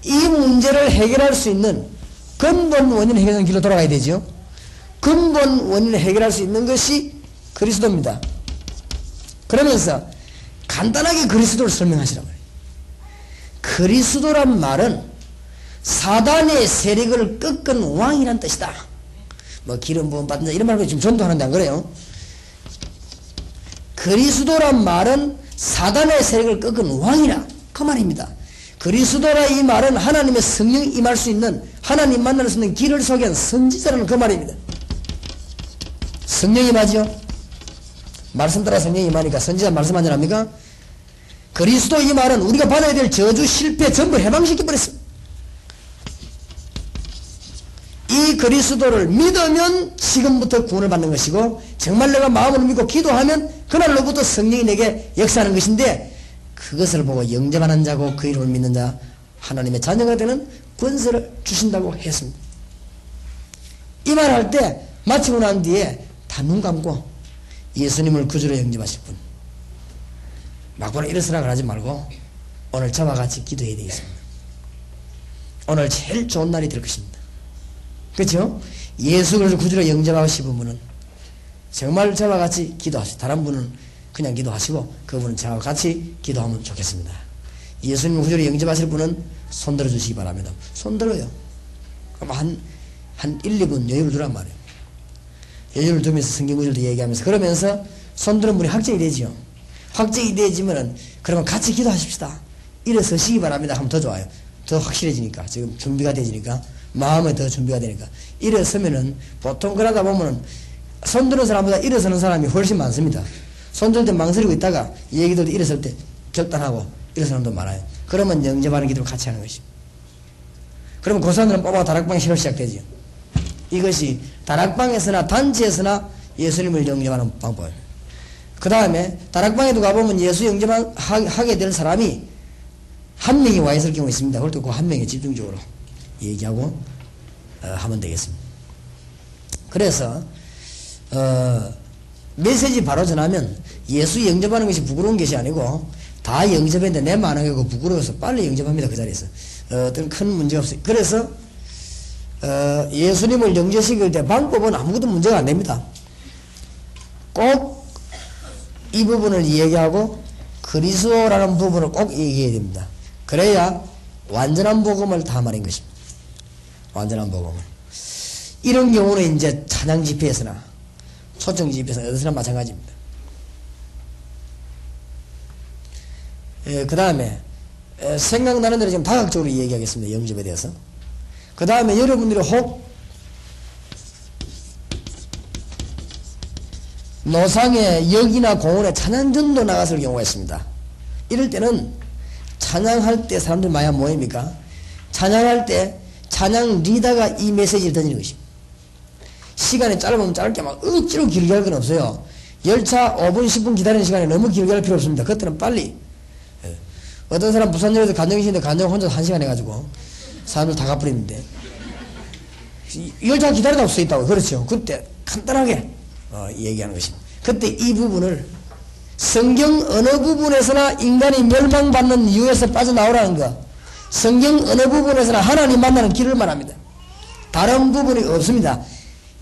이 문제를 해결할 수 있는 근본 원인 해결하는 길로 돌아가야 되죠. 근본 원인을 해결할 수 있는 것이 그리스도입니다. 그러면서 간단하게 그리스도를 설명하시란 말이에요. 그리스도란 말은 사단의 세력을 꺾은 왕이란 뜻이다. 뭐 기름 부음 받는 자 이런 말로 지금 전도하는데 안 그래요? 그리스도란 말은 사단의 세력을 꺾은 왕이라 그 말입니다. 그리스도라 이 말은 하나님의 성령이 임할 수 있는 하나님 만날 수 있는 길을 소개한 선지자라는 그 말입니다. 성령이 임하죠? 말씀 따라 성령이 임하니까 선지자 말씀 안 전합니까? 그리스도 이 말은 우리가 받아야 될 저주, 실패 전부 해방시켜버렸습니다. 이 그리스도를 믿으면 지금부터 구원을 받는 것이고 정말 내가 마음을 믿고 기도하면 그날로부터 성령이 내게 역사하는 것인데 그것을 보고 영접하는 자고 그 이름을 믿는 자 하나님의 자녀가 되는 권세를 주신다고 했습니다. 이 말할 때 마치고 난 뒤에 다 눈 감고 예수님을 구주로 영접하실 분 막바로 일어서라고 하지 말고 오늘 저와 같이 기도해야 되겠습니다. 오늘 제일 좋은 날이 될 것입니다. 그렇죠? 예수 그리스도 구주로 영접하고 싶은 분은 정말 저와 같이 기도하시고 다른 분은 그냥 기도하시고 그분은 저와 같이 기도하면 좋겠습니다. 예수님 구주로 영접하실 분은 손들어 주시기 바랍니다. 손들어요. 그럼 한 한 1, 2분 여유를 두란 말이에요. 여유를 두면서 성경구절도 얘기하면서 그러면서 손들은 분이 확정이 되지요. 확정이 되지면은 그러면 같이 기도하십시다. 일어서시기 바랍니다. 하면 더 좋아요. 더 확실해지니까 지금 준비가 되지니까 마음에 더 준비가 되니까 일어서면은 보통 그러다 보면은 손 드는 사람보다 일어서는 사람이 훨씬 많습니다. 손 들 때 망설이고 있다가 얘기들도 일어설 때 결단하고 일어서는 분 많아요. 그러면 영접하는 기도를 같이 하는 것이죠. 그러면 그 사람들은 뽑아 다락방에 실로 시작되지요. 이것이 다락방에서나 단체에서나 예수님을 영접하는 방법입니다. 그 다음에 다락방에도 가보면 예수 영접하게 될 사람이 한 명이 와 있을 경우 있습니다. 그럴 때 그 한 명에 집중적으로 얘기하고 하면 되겠습니다. 그래서 메시지 바로 전하면 예수 영접하는 것이 부끄러운 것이 아니고 다 영접했는데 내 마음이 그 부끄러워서 빨리 영접합니다. 그 자리에서 어떤 큰 문제가 없어요. 그래서 예수님을 영접시킬 때 방법은 아무것도 문제가 안 됩니다. 꼭 이 부분을 얘기하고 그리스도라는 부분을 꼭 얘기해야 됩니다. 그래야 완전한 복음을 다 말인 것입니다. 완전한 복음을. 이런 경우는 이제 찬양 집회에서나 초청 집회에서나 어디서나 마찬가지입니다. 그 다음에 생각나는 대로 지금 다각적으로 얘기하겠습니다. 영접에 대해서. 그 다음에 여러분들이 혹 노상에 역이나 공원에 찬양전도 나갔을 경우가 있습니다. 이럴 때는 찬양할 때 사람들 많이 모입니까? 찬양할 때 찬양 리더가 이 메시지를 던지는 것입니다. 시간이 짧으면 짧게 막 억지로 길게 할 건 없어요. 열차 5분 10분 기다리는 시간에 너무 길게 할 필요 없습니다. 그때는 빨리. 어떤 사람 부산역에서 간정이신데 간정 혼자 1시간 해가지고 사람들 다 가버리는데 열차 기다리다 올 수 있다고. 그렇죠. 그때 간단하게 얘기하는 것입니다. 그때 이 부분을 성경 어느 부분에서나 인간이 멸망받는 이유에서 빠져나오라는 것, 성경 어느 부분에서나 하나님 만나는 길을 말합니다. 다른 부분이 없습니다.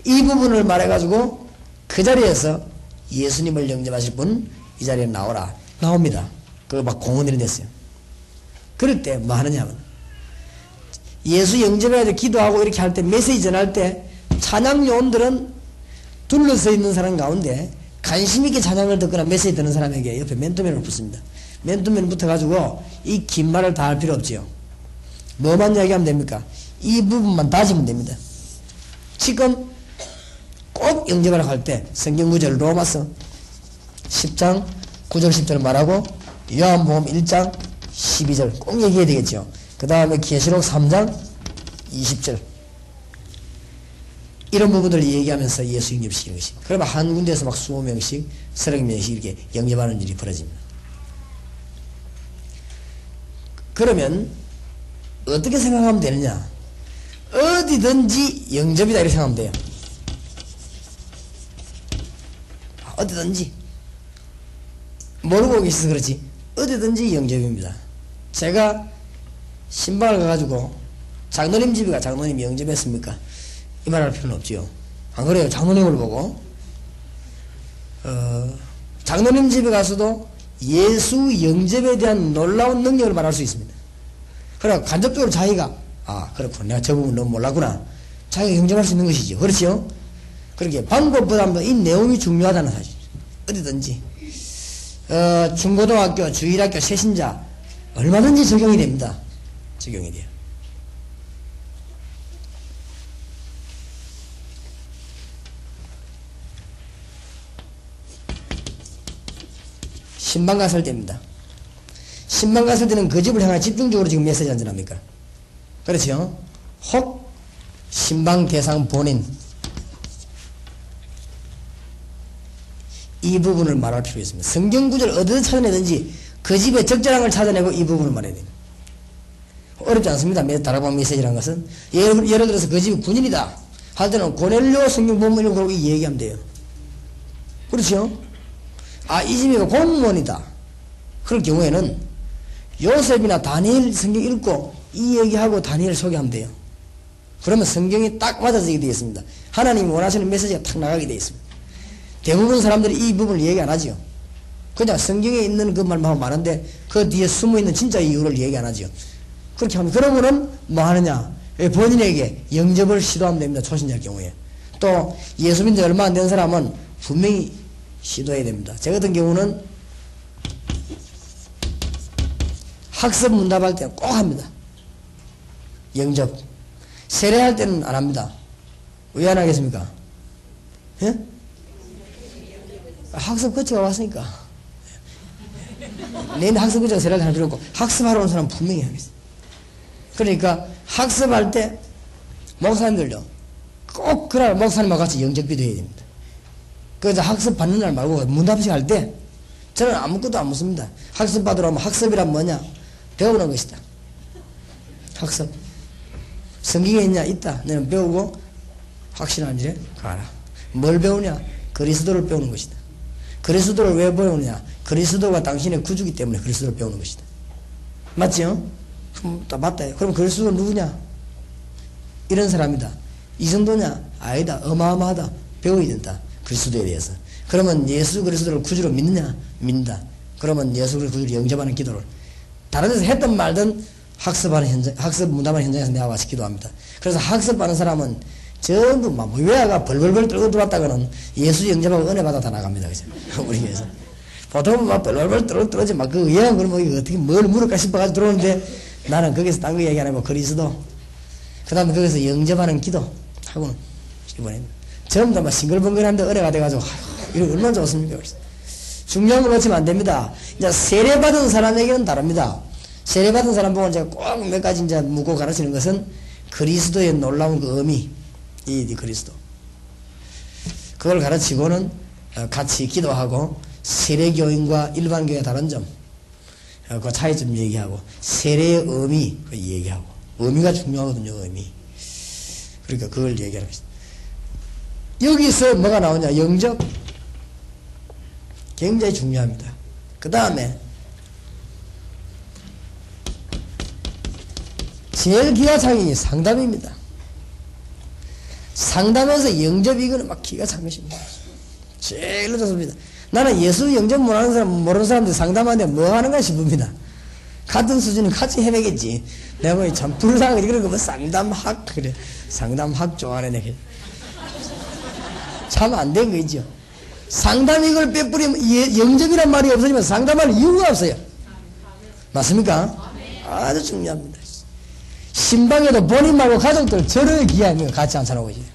이 부분을 말해가지고 그 자리에서 예수님을 영접하실 분 이 자리에 나오라 나옵니다. 그거 막 공헌을 냈어요. 그럴 때 뭐 하느냐면 예수 영접해야 돼 기도하고 이렇게 할 때 메시지 전할 때 찬양 요원들은 둘러서 있는 사람 가운데 관심 있게 찬양을 듣거나 메시지 듣는 사람에게 옆에 맨투맨을 붙습니다. 맨투맨 붙어가지고 이 긴 말을 다 할 필요 없지요. 뭐만 이야기하면 됩니까? 이 부분만 다지면 됩니다. 지금 꼭 영접하라고 할 때 성경구절 로마서 10장 9절 10절 말하고 요한복음 1장 12절 꼭 얘기해야 되겠죠. 그 다음에 계시록 3장 20절 이런 부분들을 얘기하면서 예수 영접시키는 것이. 그러면 한 군데에서 막 20명씩 30명씩 이렇게 영접하는 일이 벌어집니다. 그러면 어떻게 생각하면 되느냐? 어디든지 영접이다 이렇게 생각하면 돼요. 어디든지 모르고 계셔서 그렇지 어디든지 영접입니다. 제가 신방을 가가지고 장로님 집에 가 장로님이 영접했습니까? 이 말할 필요는 없지요. 안 그래요? 장로님을 보고 장로님 집에 가서도 예수 영접에 대한 놀라운 능력을 말할 수 있습니다. 그러나 간접적으로 자기가 아 그렇구나 내가 저 부분 너무 몰랐구나 자기가 영접할 수 있는 것이죠. 그렇지요? 그렇게 방법보다 이 내용이 중요하다는 사실. 어디든지 중고등학교 주일학교 세신자 얼마든지 적용이 됩니다. 적용이 돼요. 신방 갔을 때입니다. 신방 갔을 때는 그 집을 향해 집중적으로 지금 메시지 안 전합니까? 그렇죠? 혹 신방 대상 본인 이 부분을 말할 필요가 있습니다. 성경 구절을 어디서 찾아내든지 그 집에 적절한 걸 찾아내고 이 부분을 말해야 됩니다. 어렵지 않습니다. 다락방 메시지라는 것은 예를 들어서 그 집이 군인이다 할 때는 고넬료 성경 본문을 그러고 얘기하면 돼요. 그렇죠? 아, 이 집이 공무원이다. 그럴 경우에는 요셉이나 다니엘 성경 읽고 이 얘기하고 다니엘 소개하면 돼요. 그러면 성경이 딱 맞아지게 되어 있습니다. 하나님이 원하시는 메시지가 탁 나가게 되어 있습니다. 대부분 사람들이 이 부분을 얘기 안 하죠. 그냥 성경에 있는 것만 하면 많은데 그 뒤에 숨어있는 진짜 이유를 얘기 안 하죠. 그렇게 하면 그러면은 뭐 하느냐? 본인에게 영접을 시도하면 됩니다. 초신자일 경우에. 또 예수민 지 얼마 안 된 사람은 분명히 시도해야 됩니다. 제 같은 경우는 학습 문답할 때는 꼭 합니다. 영접. 세례할 때는 안 합니다. 왜 안 하겠습니까? 예? 학습 거치가 왔으니까. 내는 학습 거치가 세례를 할 필요 없고 학습하러 온 사람은 분명히 하겠어요. 그러니까 학습할 때 목사님들요. 꼭 그날 목사님과 같이 영접기도 해야 됩니다. 그래서 학습 받는 날 말고 문답식 할 때 저는 아무것도 안 묻습니다. 학습 받으러 오면 학습이란 뭐냐? 배우는 것이다. 학습. 성경에 있냐? 있다. 너는 배우고 확신한 일에 가라. 뭘 배우냐? 그리스도를 배우는 것이다. 그리스도를 왜 배우느냐? 그리스도가 당신의 구주기 때문에 그리스도를 배우는 것이다. 맞지요? 그럼 다 맞다. 그럼 그리스도는 누구냐? 이런 사람이다. 이 정도냐? 아니다. 어마어마하다. 배워야 된다. 그리스도에 대해서. 그러면 예수 그리스도를 구주로 믿느냐? 믿는다. 그러면 예수 그리스도를 구주로 영접하는 기도를. 다른 데서 했든 말든 학습하는 현장, 학습 문답하는 현장에서 내가 와서 기도합니다. 그래서 학습하는 사람은 전부 막 외화가 벌벌벌 떨고 들어왔다가는 예수 영접하고 은혜 받아 다 나갑니다. 그죠? 우리 교회에서. 보통은 막 벌벌벌 떨고 들어오지 막 그 외화 그러면 어떻게 뭘 물을까 싶어가지고 들어오는데 나는 거기서 딴 거 얘기 안 하고 그리스도. 그 다음에 거기서 영접하는 기도 하고는 이번에 전부 다 막 싱글벙글한데 은혜가 돼가지고 이거 얼마나 좋습니까? 그래서. 중요한 걸 놓치면 안 됩니다. 이제 세례받은 사람에게는 다릅니다. 세례받은 사람 보고 제가 꼭 몇 가지 이제 묻고 가르치는 것은 그리스도의 놀라운 그 의미, 이 그리스도. 그걸 가르치고는 같이 기도하고 세례교인과 일반교인의 다른 점, 그 차이점 얘기하고 세례의 의미 얘기하고 의미가 중요하거든요. 의미. 그러니까 그걸 얘기하는 것이죠. 여기서 뭐가 나오냐? 영접. 굉장히 중요합니다. 그 다음에 제일 기가찬 상담입니다. 상담에서 영접이 이거는 막 기가찬 것입니다. 제일 좋습니다. 나는 예수 영접 못하는 사람, 모르는 사람들 상담하는데 뭐 하는가 싶습니다. 같은 수준은 같이 해내겠지. 내가 보니 참 불쌍하게 그런 거 뭐 상담학 그래. 상담학 좋아하네 내가. 참 안 된 거죠. 상담 이걸 빼버리면 영접이란 말이 없어지면 상담할 이유가 없어요. 맞습니까? 아주 중요합니다. 신방에도 본인 말고 가족들 저를 기하며 같이 한잔하고 계세요.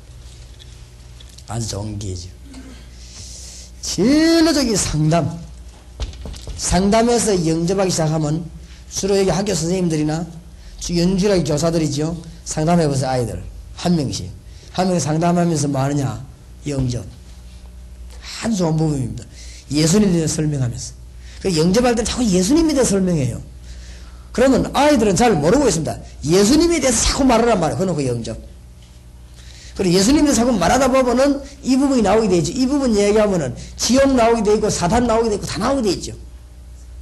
아주 좋은 기회죠. 제일 저기 상담. 상담에서 영접하기 시작하면 주로 여기 학교 선생님들이나 연주라기 교사들이죠. 상담해보세요. 아이들 한 명씩. 한 명씩 상담하면서 뭐 하느냐? 영접. 아주 좋은 부분입니다. 예수님에 대해 설명하면서. 영접할 때 자꾸 예수님에 대해 설명해요. 그러면 아이들은 잘 모르고 있습니다. 예수님에 대해서 자꾸 말하란 말이에요. 그건 그 영접. 그리고 예수님에 대해서 자꾸 말하다 보면은 이 부분이 나오게 되죠. 이 부분 얘기하면은 지옥 나오게 돼 있고 사탄 나오게 돼 있고 다 나오게 돼 있죠.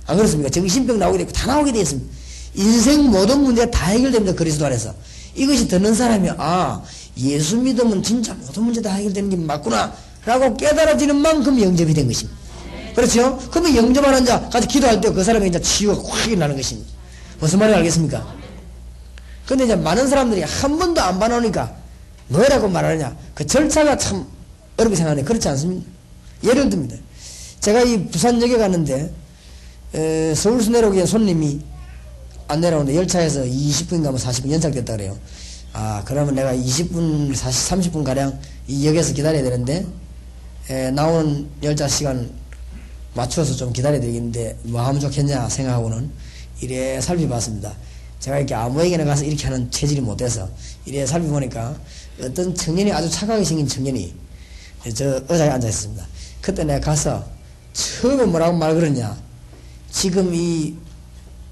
안 그렇습니까? 정신병 나오게 돼 있고 다 나오게 돼 있습니다. 인생 모든 문제가 다 해결됩니다. 그리스도 안에서. 이것이 듣는 사람이 아 예수 믿으면 진짜 모든 문제 다 해결되는 게 맞구나 라고 깨달아지는 만큼 영접이 된 것입니다. 그렇죠? 그러면 영접하는 자 같이 기도할 때 그 사람이 이제 치유가 확 일어나는 것입니다. 무슨 말인지 알겠습니까? 근데 이제 많은 사람들이 한 번도 안 봐놓으니까 뭐라고 말하느냐? 그 절차가 참 어렵게 생각하네. 그렇지 않습니다. 예를 듭니다. 제가 이 부산역에 갔는데 서울서 내려오기 전 손님이 안 내려오는데 열차에서 20분인가 뭐 40분 연착됐다 그래요. 아 그러면 내가 20분 30분 가량 이 역에서 기다려야 되는데 나오는 열차 시간 맞춰서 좀 기다려야 되겠는데 뭐 하면 좋겠냐 생각하고는 이래 살펴봤습니다. 제가 이렇게 아무에게나 가서 이렇게 하는 체질이 못돼서 이래 살펴보니까 어떤 청년이 아주 착하게 생긴 청년이 저 의자에 앉아있습니다. 그때 내가 가서 처음에 뭐라고 말 걸었냐. 지금 이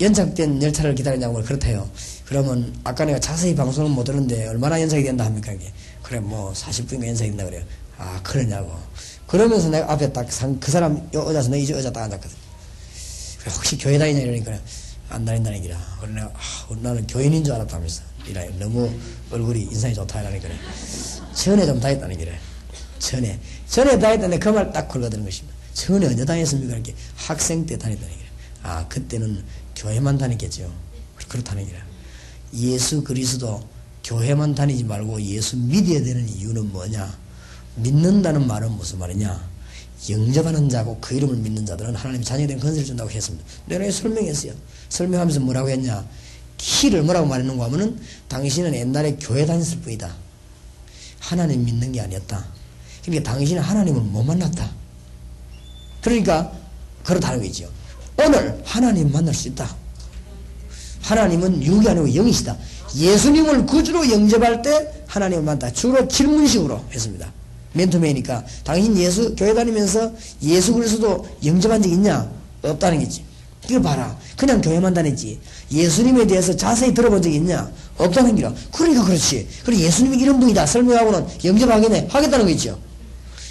연착된 열차를 기다리냐고 그렇대요. 그러면 아까 내가 자세히 방송을 못 들었는데 얼마나 연착이 된다 합니까? 이게. 그래 뭐 40분인가 연착이 된다 그래요. 아 그러냐고. 그러면서 내가 앞에 딱 그 사람 의자에서 내가 이제 의자 딱 앉았거든. 그래, 혹시 교회 다니냐 이러니까 안 다닌다는 얘기라. 그래 내가 아, 나는 교인인 줄 알았다면서 이래 너무 얼굴이 인상이 좋다 이러니까 그래. 전에 좀 다녔다는 얘기래. 전에 다녔다는데 그 말 딱 걸거든 것입니다. 전에 언제 다녔습니까? 이렇게 학생 때 다녔다는 얘기래. 아 그때는 교회만 다녔겠죠. 그렇다는 얘기라. 예수 그리스도 교회만 다니지 말고 예수 믿어야 되는 이유는 뭐냐? 믿는다는 말은 무슨 말이냐? 영접하는 자고 그 이름을 믿는 자들은 하나님 자녀에 대한 건설을 준다고 했습니다. 내가 설명했어요. 설명하면서 뭐라고 했냐? 키를 뭐라고 말했는가 하면은 당신은 옛날에 교회 다녔을 뿐이다. 하나님 믿는 게 아니었다. 그러니까 당신은 하나님을 못 만났다. 그러니까 그렇다는 거죠. 오늘 하나님 만날 수 있다. 하나님은 육이 아니고 영이시다. 예수님을 구주로 영접할 때 하나님을 만났다. 주로 질문식으로 했습니다. 맨투맨이니까 당신 예수 교회 다니면서 예수 그리스도 영접한 적 있냐? 없다는 거지. 이거 봐라. 그냥 교회만 다녔지. 예수님에 대해서 자세히 들어본 적 있냐? 없다는 거라. 그러니까 그렇지. 그리고 예수님이 이런 분이다. 설명하고는 영접하겠네. 하겠다는 거죠.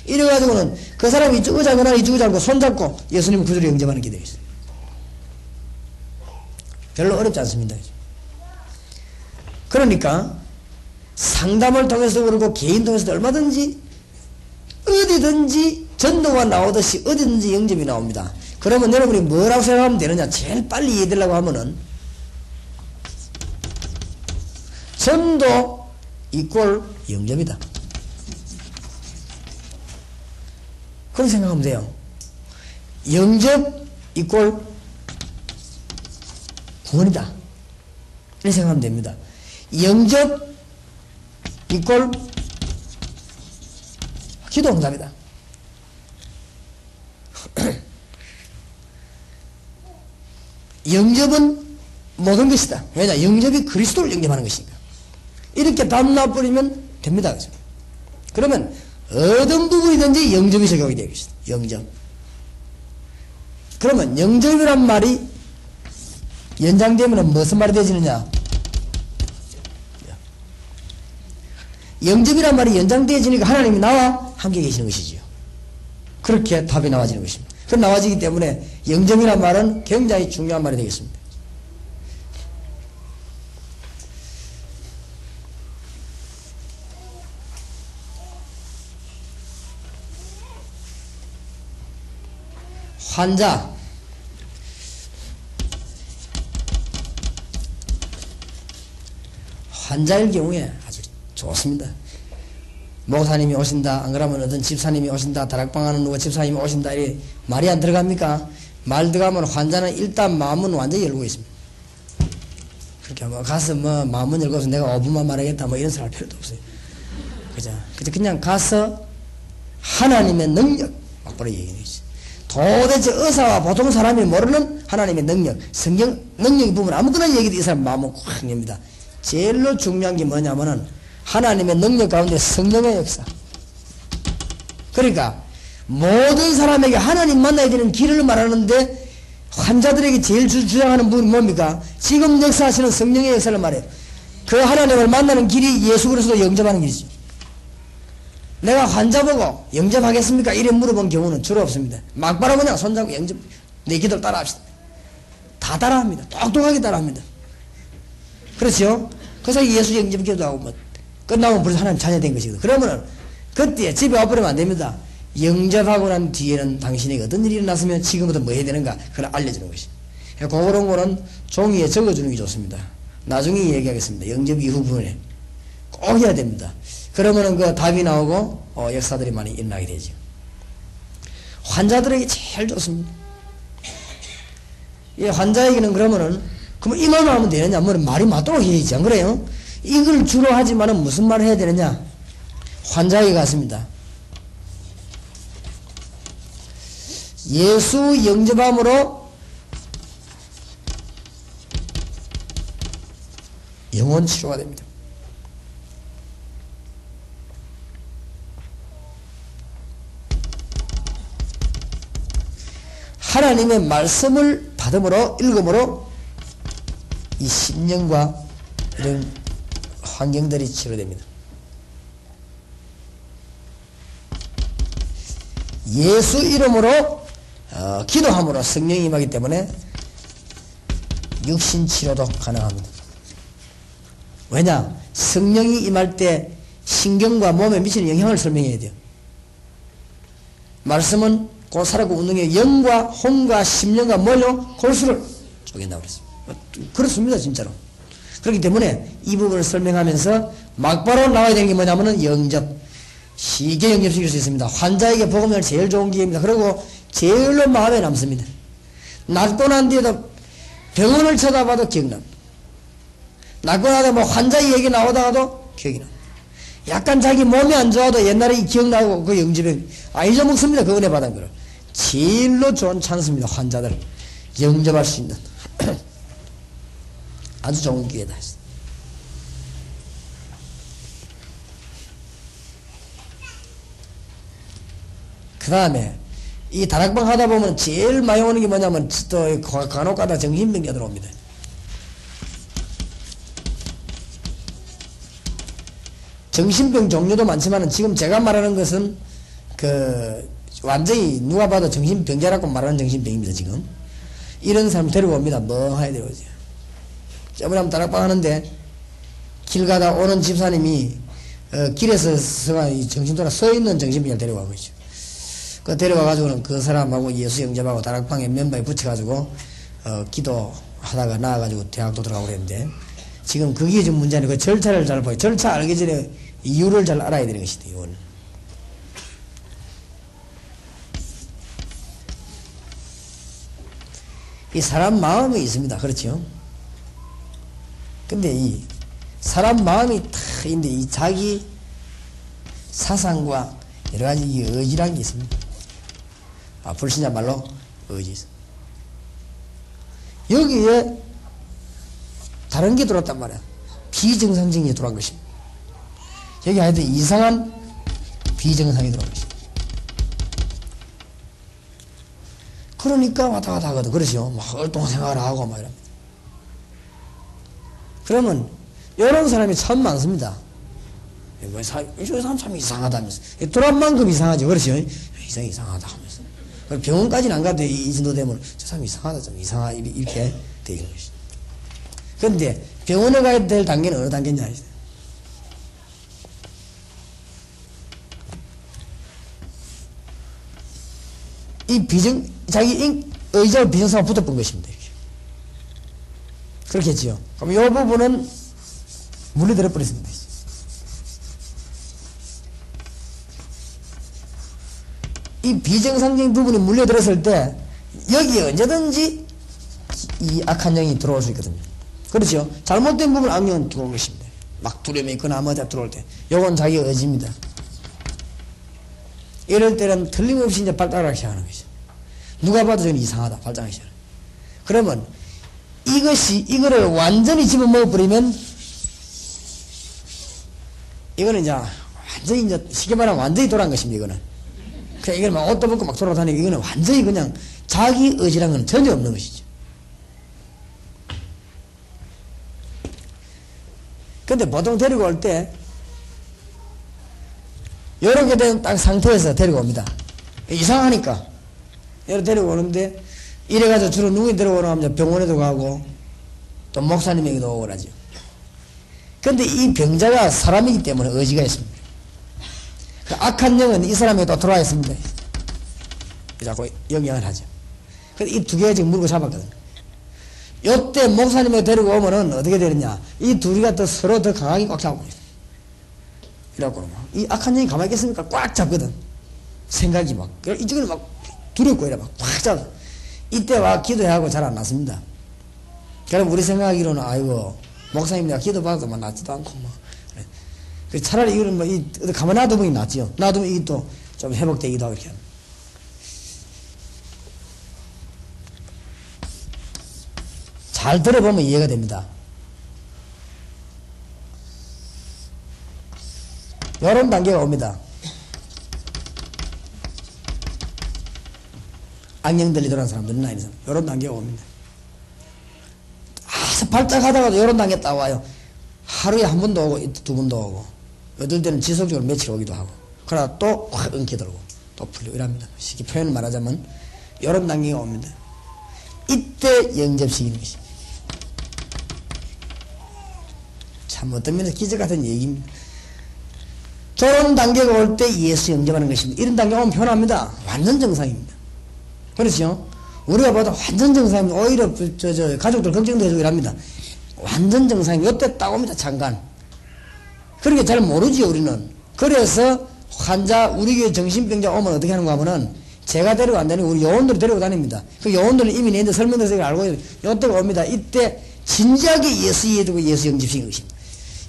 이래가지고는 그 사람이 이쪽 의자거나 이쪽 의자고 손잡고 예수님을 구주로 영접하는 기도가 있어요. 별로 어렵지 않습니다. 그러니까 상담을 통해서 그러고 개인 통해서도 얼마든지 어디든지 전도가 나오듯이 어디든지 영접이 나옵니다. 그러면 여러분이 뭐라고 생각하면 되느냐? 제일 빨리 이해되려고 하면은 전도 이꼴 영접이다. 그런 생각하면 돼요. 영접 이꼴 구원이다. 이렇게 생각하면 됩니다. 영접 이꼴 기도응답이다. 영접은 모든 것이다. 왜냐? 영접이 그리스도를 영접하는 것이니까. 이렇게 담나버리면 됩니다. 그죠? 그러면 어떤 부분이든지 영접이 적용이 되는 것이다. 영접. 그러면 영접이란 말이 연장되면 무슨 말이 되지느냐? 영접이란 말이 연장되어지니까 하나님이 나와 함께 계시는 것이지요. 그렇게 답이 나와지는 것입니다. 그 나와지기 때문에 영접이란 말은 굉장히 중요한 말이 되겠습니다. 환자 환자일 경우에 아주 좋습니다. 목사님이 오신다, 안 그러면 어떤 집사님이 오신다, 다락방하는 누가 집사님이 오신다, 이래 말이 안 들어갑니까? 말 들어가면 환자는 일단 마음은 완전히 열고 있습니다. 그렇게 뭐 가서 뭐 마음은 열고 있어서 내가 5분만 말하겠다, 뭐 이런 소리 할 필요도 없어요. 그죠? 그냥 가서 하나님의 능력, 막바로 얘기해 주시죠. 도대체 의사와 보통 사람이 모르는 하나님의 능력, 성경 능력 부분 아무거나 얘기해도 이 사람 마음은 콱 냅니다. 제일로 중요한 게 뭐냐면은 하나님의 능력 가운데 성령의 역사. 그러니까 모든 사람에게 하나님 만나야 되는 길을 말하는데 환자들에게 제일 주장하는 분이 뭡니까? 지금 역사하시는 성령의 역사를 말해요. 그 하나님을 만나는 길이 예수 그리스도 영접하는 길이죠. 내가 환자 보고 영접하겠습니까? 이래 물어본 경우는 주로 없습니다. 막바로 그냥 손잡고 영접, 내 기도를 따라합시다. 다 따라합니다. 똑똑하게 따라합니다. 그렇죠? 그래서 예수 영접 기도하고 뭐 끝나면 벌써 하나님 자녀 된 것이거든. 그러면은 그때 집에 와버리면 안 됩니다. 영접하고 난 뒤에는 당신에게 어떤 일이 일어났으면 지금부터 뭐 해야 되는가 그걸 알려주는 것이. 그런 거는 종이에 적어주는 게 좋습니다. 나중에 얘기하겠습니다. 영접 이후 부분에 꼭 해야 됩니다. 그러면은 그 답이 나오고 역사들이 많이 일어나게 되죠. 환자들에게 제일 좋습니다. 예, 환자에게는 그러면은 그럼 이 말만 하면 되느냐? 뭐 말이 맞도록 해야지, 안 그래요? 이걸 주로 하지만은 무슨 말을 해야 되느냐? 환자에게 갔습니다. 예수 영접함으로 영혼 치료가 됩니다. 하나님의 말씀을 받음으로, 읽음으로 이 심령과 이런 환경들이 치료됩니다. 예수 이름으로 기도함으로 성령이 임하기 때문에 육신 치료도 가능합니다. 왜냐? 성령이 임할 때 신경과 몸에 미치는 영향을 설명해야 돼요. 말씀은 고사라고 운동의 영과 혼과 심령과 뭘로 골수를 쪼갠다고 그랬습니다. 그렇습니다. 진짜로. 그렇기 때문에 이 부분을 설명하면서 막바로 나와야 되는 게 뭐냐면은 영접. 쉽게 영접시킬 수 있습니다. 환자에게 복음을 제일 좋은 기회입니다. 그리고 제일로 마음에 남습니다. 낫고 난 뒤에도 병원을 쳐다봐도 기억납니다. 낫고 나서 뭐 환자 얘기 나오다가도 기억이 납니다. 약간 자기 몸이 안 좋아도 옛날에 기억나고 그 영접에 안 잊어먹습니다. 그 은혜 받은 거를. 제일로 좋은 찬스입니다. 환자들 영접할 수 있는 아주 좋은 기회다. 그 다음에 이 다락방 하다 보면 제일 많이 오는 게 뭐냐면 또 간혹 가다 정신병자 들어옵니다. 정신병 종류도 많지만 지금 제가 말하는 것은 그 완전히 누가 봐도 정신병자라고 말하는 정신병입니다. 지금 이런 사람 데려옵니다. 멍하게 데려오죠. 저번에 한번 다락방 하는데 길 가다 오는 집사님이 길에서 정신 돌아 서 있는 정신병자를 데려가고 있죠. 그 데려와가지고는 그 사람하고 예수 영접하고 다락방에 멤버에 붙여가지고 기도하다가 나와가지고 대학도 들어가고 그랬는데 지금 그게 좀 문제 아니고 그 절차를 잘 봐요. 절차 알기 전에 이유를 잘 알아야 되는 것이다. 이건. 이 사람 마음이 있습니다. 그렇죠? 근데 이 사람 마음이 탁인데 이 자기 사상과 여러 가지 이 의지라는 게 있습니다. 아, 불신자 말로 의지 있습니다. 여기에 다른 게 들어왔단 말이야. 비정상적인 게 들어온 것입니다. 여기 하여튼 이상한 비정상이 들어온 것입니다. 그러니까 왔다 갔다 하거든. 그러죠. 막 활동 생활을 하고 막 이랍니다. 그러면, 이런 사람이 참 많습니다. 이 사람 참 이상하다 하면서. 돌아온 만큼 이상하죠. 그렇죠. 이상하다 하면서. 병원까지는 안 가도 이 정도 되면 저 사람 이상하다. 좀 이상하다. 이렇게 되는 것이죠. 그런데 병원에 가야 될 단계는 어느 단계인지 아시죠? 이 자기 의지와 비정상과 붙어본 것입니다. 이렇게. 그렇겠지요. 그럼 이 부분은 물리들어버렸습니다. 이 비정상적인 부분이 물려들었을 때 여기에 언제든지 이 악한 영이 들어올 수 있거든요. 그렇죠. 잘못된 부분 악령은 들어올 것입니다. 막 두려움이 있거나 아무것도 들어올 때 요건 자기 의지입니다. 이럴 때는 틀림없이 이제 발달하기 시작하는 거죠. 누가 봐도 저는 이상하다. 발달하기 시작하는 거죠. 그러면 이거를 완전히 집어먹어버리면 이거는 이제 완전히 이제 쉽게 말하면 완전히 돌아간 것입니다. 이거는. 그냥 이걸 막 옷도 벗고 막 돌아다니고 이거는 완전히 그냥 자기 의지라는 건 전혀 없는 것이죠. 근데 보통 데리고 올 때 이렇게 된 딱 상태에서 데리고 옵니다. 이상하니까 이렇게 데리고 오는데 이래가지고 주로 누구에 데리고 오면 병원에도 가고 또 목사님에게도 오고 그러죠. 근데 이 병자가 사람이기 때문에 의지가 있습니다. 그 악한 영은 이 사람에게 또 들어와 있습니다. 자꾸 영향을 하죠. 그래서 이 두 개가 지금 물고 잡았거든요. 요때 목사님을 데리고 오면은 어떻게 되느냐. 이 둘이가 또 서로 더 강하게 꽉 잡고 있어요. 이래갖고 이 악한 영이 가만히 있겠습니까? 꽉 잡거든. 생각이 막. 이쪽으로 막 두렵고 이래 막 꽉 잡아. 이때 와 기도하고 잘 안 났습니다. 그럼 우리 생각하기로는 아이고, 목사님 내가 기도받아도 막 낫지도 않고 막. 차라리 이거는 뭐, 가만히 놔두면 낫지요. 놔두면 이게 또 좀 회복되기도 하고, 이렇게. 잘 들어보면 이해가 됩니다. 이런 단계가 옵니다. 악령들이 들어간 사람들은 아니죠. 이런 단계가 옵니다. 아서 발작하다가도 이런 단계 딱 와요. 하루에 한 번도 오고, 두 번도 오고. 어떨 때는 지속적으로 며칠 오기도 하고, 그러나 또 확 엉켜들고, 또 풀리고 이랍니다. 쉽게 표현을 말하자면, 여름 단계가 옵니다. 이때 영접식인 것입니다. 참, 어떤 면에서 기적 같은 얘기입니다. 저런 단계가 올 때 예수 영접하는 것입니다. 이런 단계가 오면 편합니다. 완전 정상입니다. 그렇죠? 우리가 봐도 완전 정상입니다. 오히려, 가족들 걱정도 해주고 이랍니다. 완전 정상이 어땠다고 합니다, 잠깐. 그렇게 잘 모르지, 우리는. 그래서 환자, 우리 교회 정신병자 오면 어떻게 하는가 하면은 제가 데리고 안 다니고 우리 요원들이 데리고 다닙니다. 그 요원들은 이미 내한테 설명해서 알고 있어요. 요때 옵니다. 이때 진지하게 예수 이해해주고 예수 영접시키는 것입니다.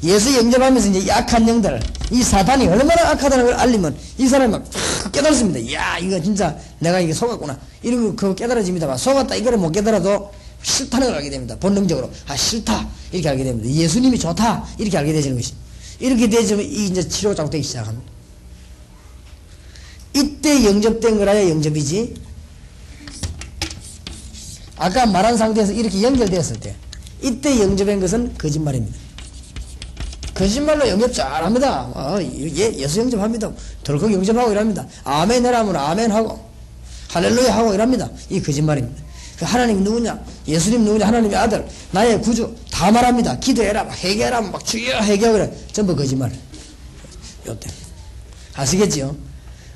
예수 영접하면서 이제 약한 영들, 이 사탄이 얼마나 악하다는 걸 알리면 이 사람이 막 깨달습니다. 야, 이거 진짜 내가 이게 속았구나. 이런 거 그거 깨달아집니다. 막 속았다. 이거를 못 깨달아도 싫다는 걸 알게 됩니다. 본능적으로. 아, 싫다. 이렇게 알게 됩니다. 예수님이 좋다. 이렇게 알게 되시는 것입니다. 이렇게 되지면 이제 치료가 작동되기 시작합니다. 이때 영접된 거라야 영접이지. 아까 말한 상태에서 이렇게 연결되었을 때, 이때 영접한 것은 거짓말입니다. 거짓말로 영접 잘 합니다. 예수 영접합니다. 덜컥 영접하고 이랍니다. 아멘 하라면 아멘 하고, 할렐루야 하고 이랍니다. 이 거짓말입니다. 그 하나님 누구냐? 예수님 누구냐? 하나님의 아들, 나의 구주. 다 말합니다. 기도해라, 막 회개해라, 막 주여 회개하고 그래. 전부 거짓말. 요때. 아시겠지요?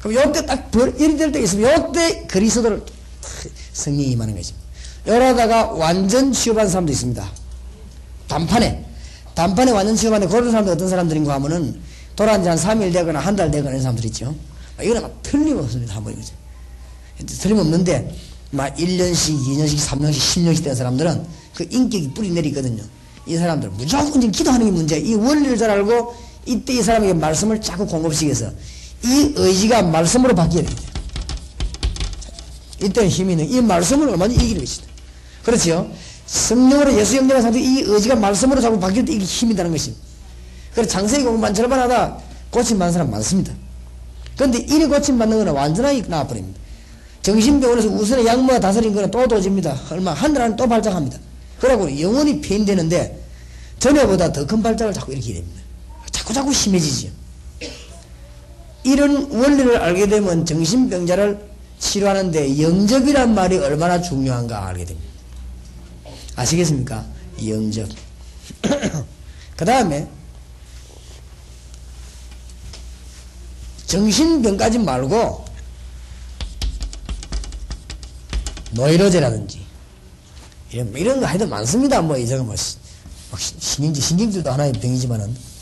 그럼 요때 딱 일이 될 때가 있으면 요때 그리스도를 성령이 임하는 것입니다. 이러다가 완전 취업한 사람도 있습니다. 단판에 완전 취업하는데 그런 사람들 어떤 사람들인가 하면은 돌아온 지 한 3일 되거나 한 달 되거나 이런 사람들 있죠. 이거는 막 틀림없습니다. 한 번이죠. 틀림없는데 막 1년씩, 2년씩, 3년씩, 10년씩 된 사람들은 그 인격이 뿌리 내리거든요. 이 사람들 무조건 지금 기도하는 게 문제야. 이 원리를 잘 알고 이때 이 사람에게 말씀을 자꾸 공급시켜서 이 의지가 말씀으로 바뀌어야 됩니다. 이때는 힘이 있는 이 말씀을 얼마나 이기는 것이다. 그렇지요? 성령으로 예수 영접한 상태 이 의지가 말씀으로 자꾸 바뀔 때 이게 힘이라는 것입니다. 그래서 장세기 공부만 절반 하다 고침 받는 사람 많습니다. 그런데 이리 고침 받는 거는 완전히 나아버립니다. 정신병원에서 우선의 약물과 다스린 거는 또 도집니다. 얼마 한 달 안에 또 발작합니다. 그러고 영원히 폐인되는데 전에보다 더 큰 발작을 자꾸 일으키게 됩니다. 자꾸 심해지죠. 이런 원리를 알게 되면 정신병자를 치료하는데 영접이란 말이 얼마나 중요한가 알게 됩니다. 아시겠습니까? 영접. 그 다음에 정신병까지 말고 노이로제라든지 이런 거 하여튼 많습니다. 뭐 이제가 뭐 신경질도 하나의 병이지만은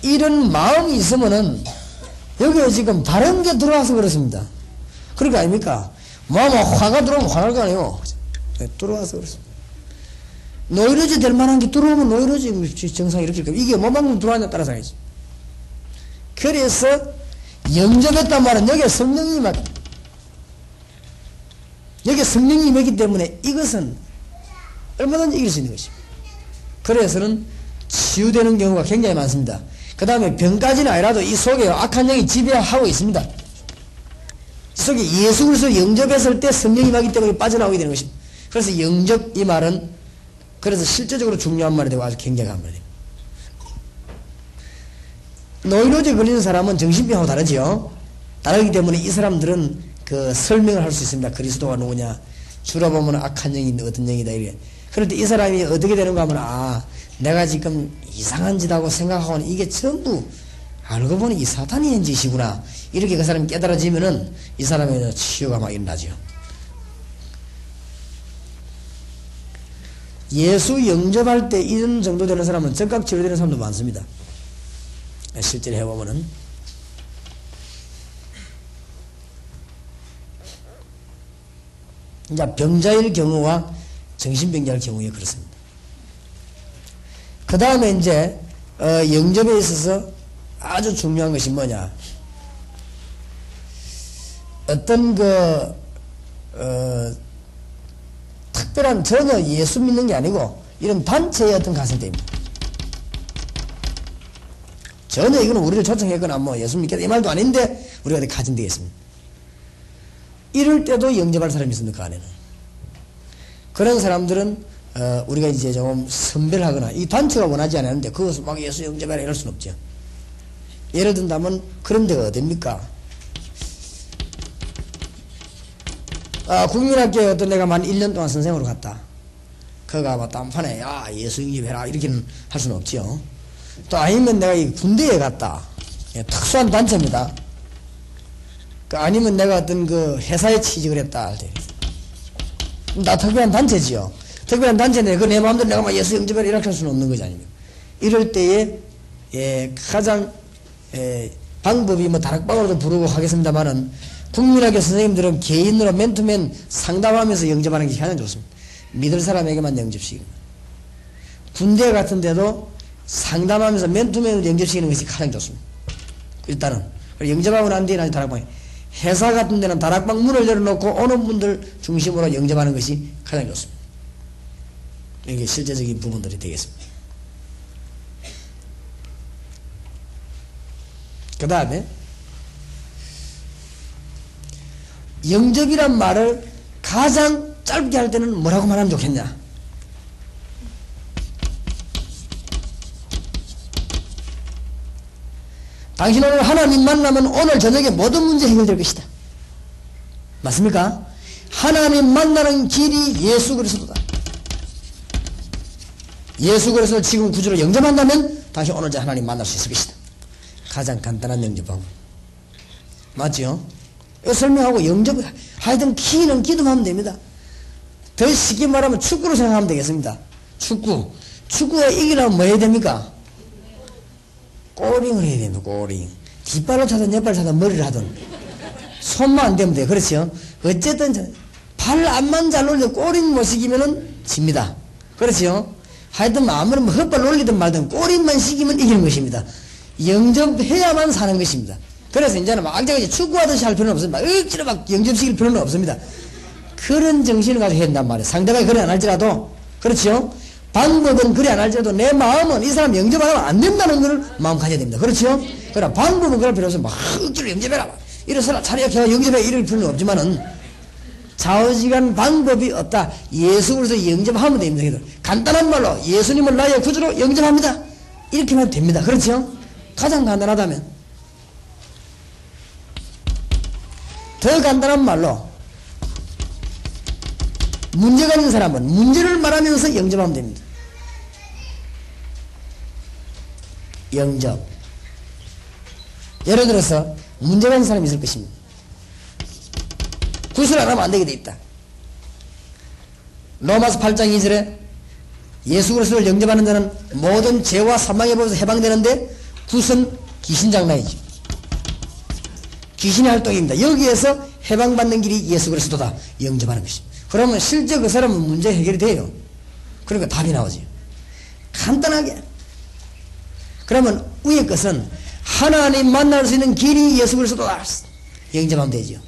이런 마음이 있으면은 여기에 지금 다른 게 들어와서 그렇습니다. 그럴 거 아닙니까? 뭐 화가 들어오면 화날 거 아니에요. 들어와서 그렇습니다. 노이로제 될 만한 게 들어오면 노이로제 증상이 이렇게 겁니다. 이게 뭐만큼 들어왔냐에 따라서 하겠지. 그래서 영접했단 말은 여기에 성령이 막 여기 성령이 임했기 때문에 이것은 얼마든지 이길 수 있는 것입니다. 그래서는 치유되는 경우가 굉장히 많습니다. 그 다음에 병까지는 아니라도 이 속에 악한 영이 지배하고 있습니다. 이 속에 예수 그리스도 영접했을 때 성령이 임하기 때문에 빠져나오게 되는 것입니다. 그래서 영접 이 말은 그래서 실제적으로 중요한 말이 되고 아주 굉장한 말이 됩니다. 노이로제 걸리는 사람은 정신병하고 다르지요. 다르기 때문에 이 사람들은 그 설명을 할 수 있습니다. 그리스도가 누구냐, 주로 보면 악한 영이 어떤 영이다 이래. 그럴 때 이 사람이 어떻게 되는가 하면 아, 내가 지금 이상한 짓하고 생각하고는 이게 전부 알고 보니 이 사탄이 한 짓이구나. 이렇게 그 사람이 깨달아지면은 이 사람의 치유가 막 일어나죠. 예수 영접할 때 이런 정도 되는 사람은 즉각 치료되는 사람도 많습니다. 실제로 해보면은. 이제 병자일 경우와 정신병자일 경우에 그렇습니다. 그 다음에 이제 영접에 있어서 아주 중요한 것이 뭐냐? 어떤 특별한 전혀 예수 믿는 게 아니고 이런 단체의 어떤 가설대입니다. 전혀 이건 우리를 초청했거나 뭐 예수 믿겠다 이 말도 아닌데 우리가 가진되어 있습니다. 이럴 때도 영접할 사람이 있습니다. 그 안에는 그런 사람들은 우리가 이제 조금 선별하거나 이 단체가 원하지 않았는데 그것을 막 예수 영접해라 이럴 수는 없죠. 예를 든다면 그런 데가 어딥니까? 아, 국민학교에 어떤 내가 만 1년 동안 선생으로 갔다. 그가 막 딴판에 야 예수 영접해라 이렇게는 할 수는 없죠. 또 아니면 내가 이 군대에 갔다. 예, 특수한 단체입니다. 아니면 내가 어떤 그 회사에 취직을 했다 할 때. 나 특별한 단체지요. 특별한 단체인데 그 내 마음대로 내가 막 예수 영접해라 이렇게 할 수는 없는 거지 아닙니까? 이럴 때에 가장 방법이 뭐 다락방으로도 부르고 하겠습니다만은 국민학교 선생님들은 개인으로 맨투맨 상담하면서 영접하는 게 가장 좋습니다. 믿을 사람에게만 영접시키는 거예요. 군대 같은 데도 상담하면서 맨투맨으로 영접시키는 것이 가장 좋습니다. 일단은 영접하고 난 뒤에는 다락방에 회사 같은 데는 다락방 문을 열어놓고 오는 분들 중심으로 영접하는 것이 가장 좋습니다. 이게 실제적인 부분들이 되겠습니다. 그 다음에 영접이란 말을 가장 짧게 할 때는 뭐라고 말하면 좋겠냐? 당신 오늘 하나님 만나면 오늘 저녁에 모든 문제 해결될 것이다. 맞습니까? 하나님 만나는 길이 예수 그리스도다. 예수 그리스도를 지금 구주로 영접한다면 당신 오늘 저 하나님 만날 수 있을 것이다. 가장 간단한 영접하고. 맞죠? 이거 설명하고 영접, 하여튼 키는 기도하면 됩니다. 더 쉽게 말하면 축구로 생각하면 되겠습니다. 축구. 축구에 이기려면 뭐 해야 됩니까? 꼬링을 해야 됩니다. 꼬링. 뒷발로 차든 옆발로 차든 머리를 하든 손만 안 대면 돼요. 그렇죠? 어쨌든 발 안만 잘 놀리든 꼬링 못 시키면은 집니다. 그렇죠? 하여튼 아무리 뭐 헛발 놀리든 말든 꼬링만 시키면 이기는 것입니다. 영접해야만 사는 것입니다. 그래서 이제는 막 축구하듯이 할 필요는 없습니다. 막 억지로 막 영접시킬 필요는 없습니다. 그런 정신을 가지고 해야 된단 말이에요. 상대방이 그래 안 할지라도. 그렇죠? 방법은 그리 안 할지라도 내 마음은 이 사람 영접하면 안 된다는 걸 마음 가져야 됩니다. 그렇죠? 그러나 방법은 그럴 필요 없어요. 막 억지로 영접해라. 이래서라 차라리 영접해. 이럴 필요는 없지만은 좌우지간 방법이 없다. 예수 그리스도 영접하면 됩니다. 간단한 말로 예수님을 나의 구주로 영접합니다. 이렇게 하면 됩니다. 그렇죠? 가장 간단하다면. 더 간단한 말로 문제가 있는 사람은 문제를 말하면서 영접하면 됩니다. 영접. 예를 들어서 문제가 있는 사람이 있을 것입니다. 구슬 안 하면 안 되게 돼 있다. 로마서 8장 2절에 예수 그리스도를 영접하는 자는 모든 죄와 사망의 법에서 해방되는데 구슬은 귀신장난이지. 귀신의 활동입니다. 여기에서 해방받는 길이 예수 그리스도다. 영접하는 것입니다. 그러면 실제 그 사람은 문제 해결이 돼요. 그러니까 답이 나오지. 간단하게. 그러면 위의 것은 하나님 만날 수 있는 길이 예수 그리스도다. 영접하면 되죠.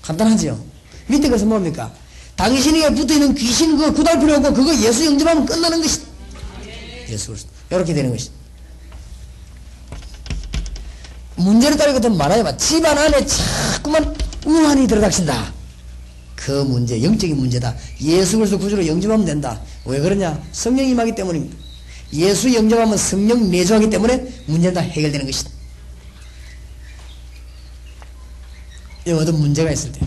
간단하죠. 밑에 것은 뭡니까? 당신에게 붙어있는 귀신 그거 구달 필요 없고 그거 예수 영접하면 끝나는 것이다. 예수 그리스도. 이렇게 되는 것이다. 문제를 따르는 것도 많아요. 집안 안에 자꾸만 우환이 들어닥친다. 그 문제, 영적인 문제다. 예수 그리스도 구주로 영접하면 된다. 왜 그러냐? 성령 임하기 때문입니다. 예수 영접하면 성령 내주하기 때문에 문제는 다 해결되는 것이다. 어떤 문제가 있을 때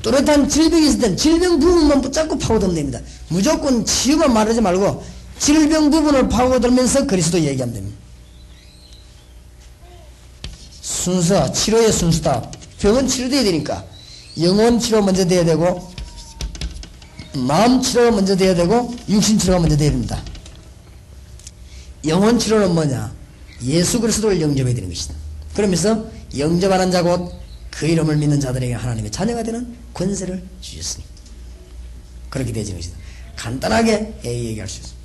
또렷한 질병이 있을 땐 질병 부분만 붙잡고 파고들면 됩니다. 무조건 치유만 말하지 말고 질병 부분을 파고들면서 그리스도 얘기하면 됩니다. 순서, 치료의 순서다. 병은 치료돼야 되니까 영혼 치료가 먼저 돼야 되고 마음 치료가 먼저 돼야 되고 육신 치료가 먼저 돼야 됩니다. 영혼 치료는 뭐냐? 예수 그리스도를 영접해야 되는 것이다. 그러면서 영접하는 자 곧 그 이름을 믿는 자들에게 하나님의 자녀가 되는 권세를 주셨으니 그렇게 되어지는 것이다. 간단하게 얘기할 수 있습니다.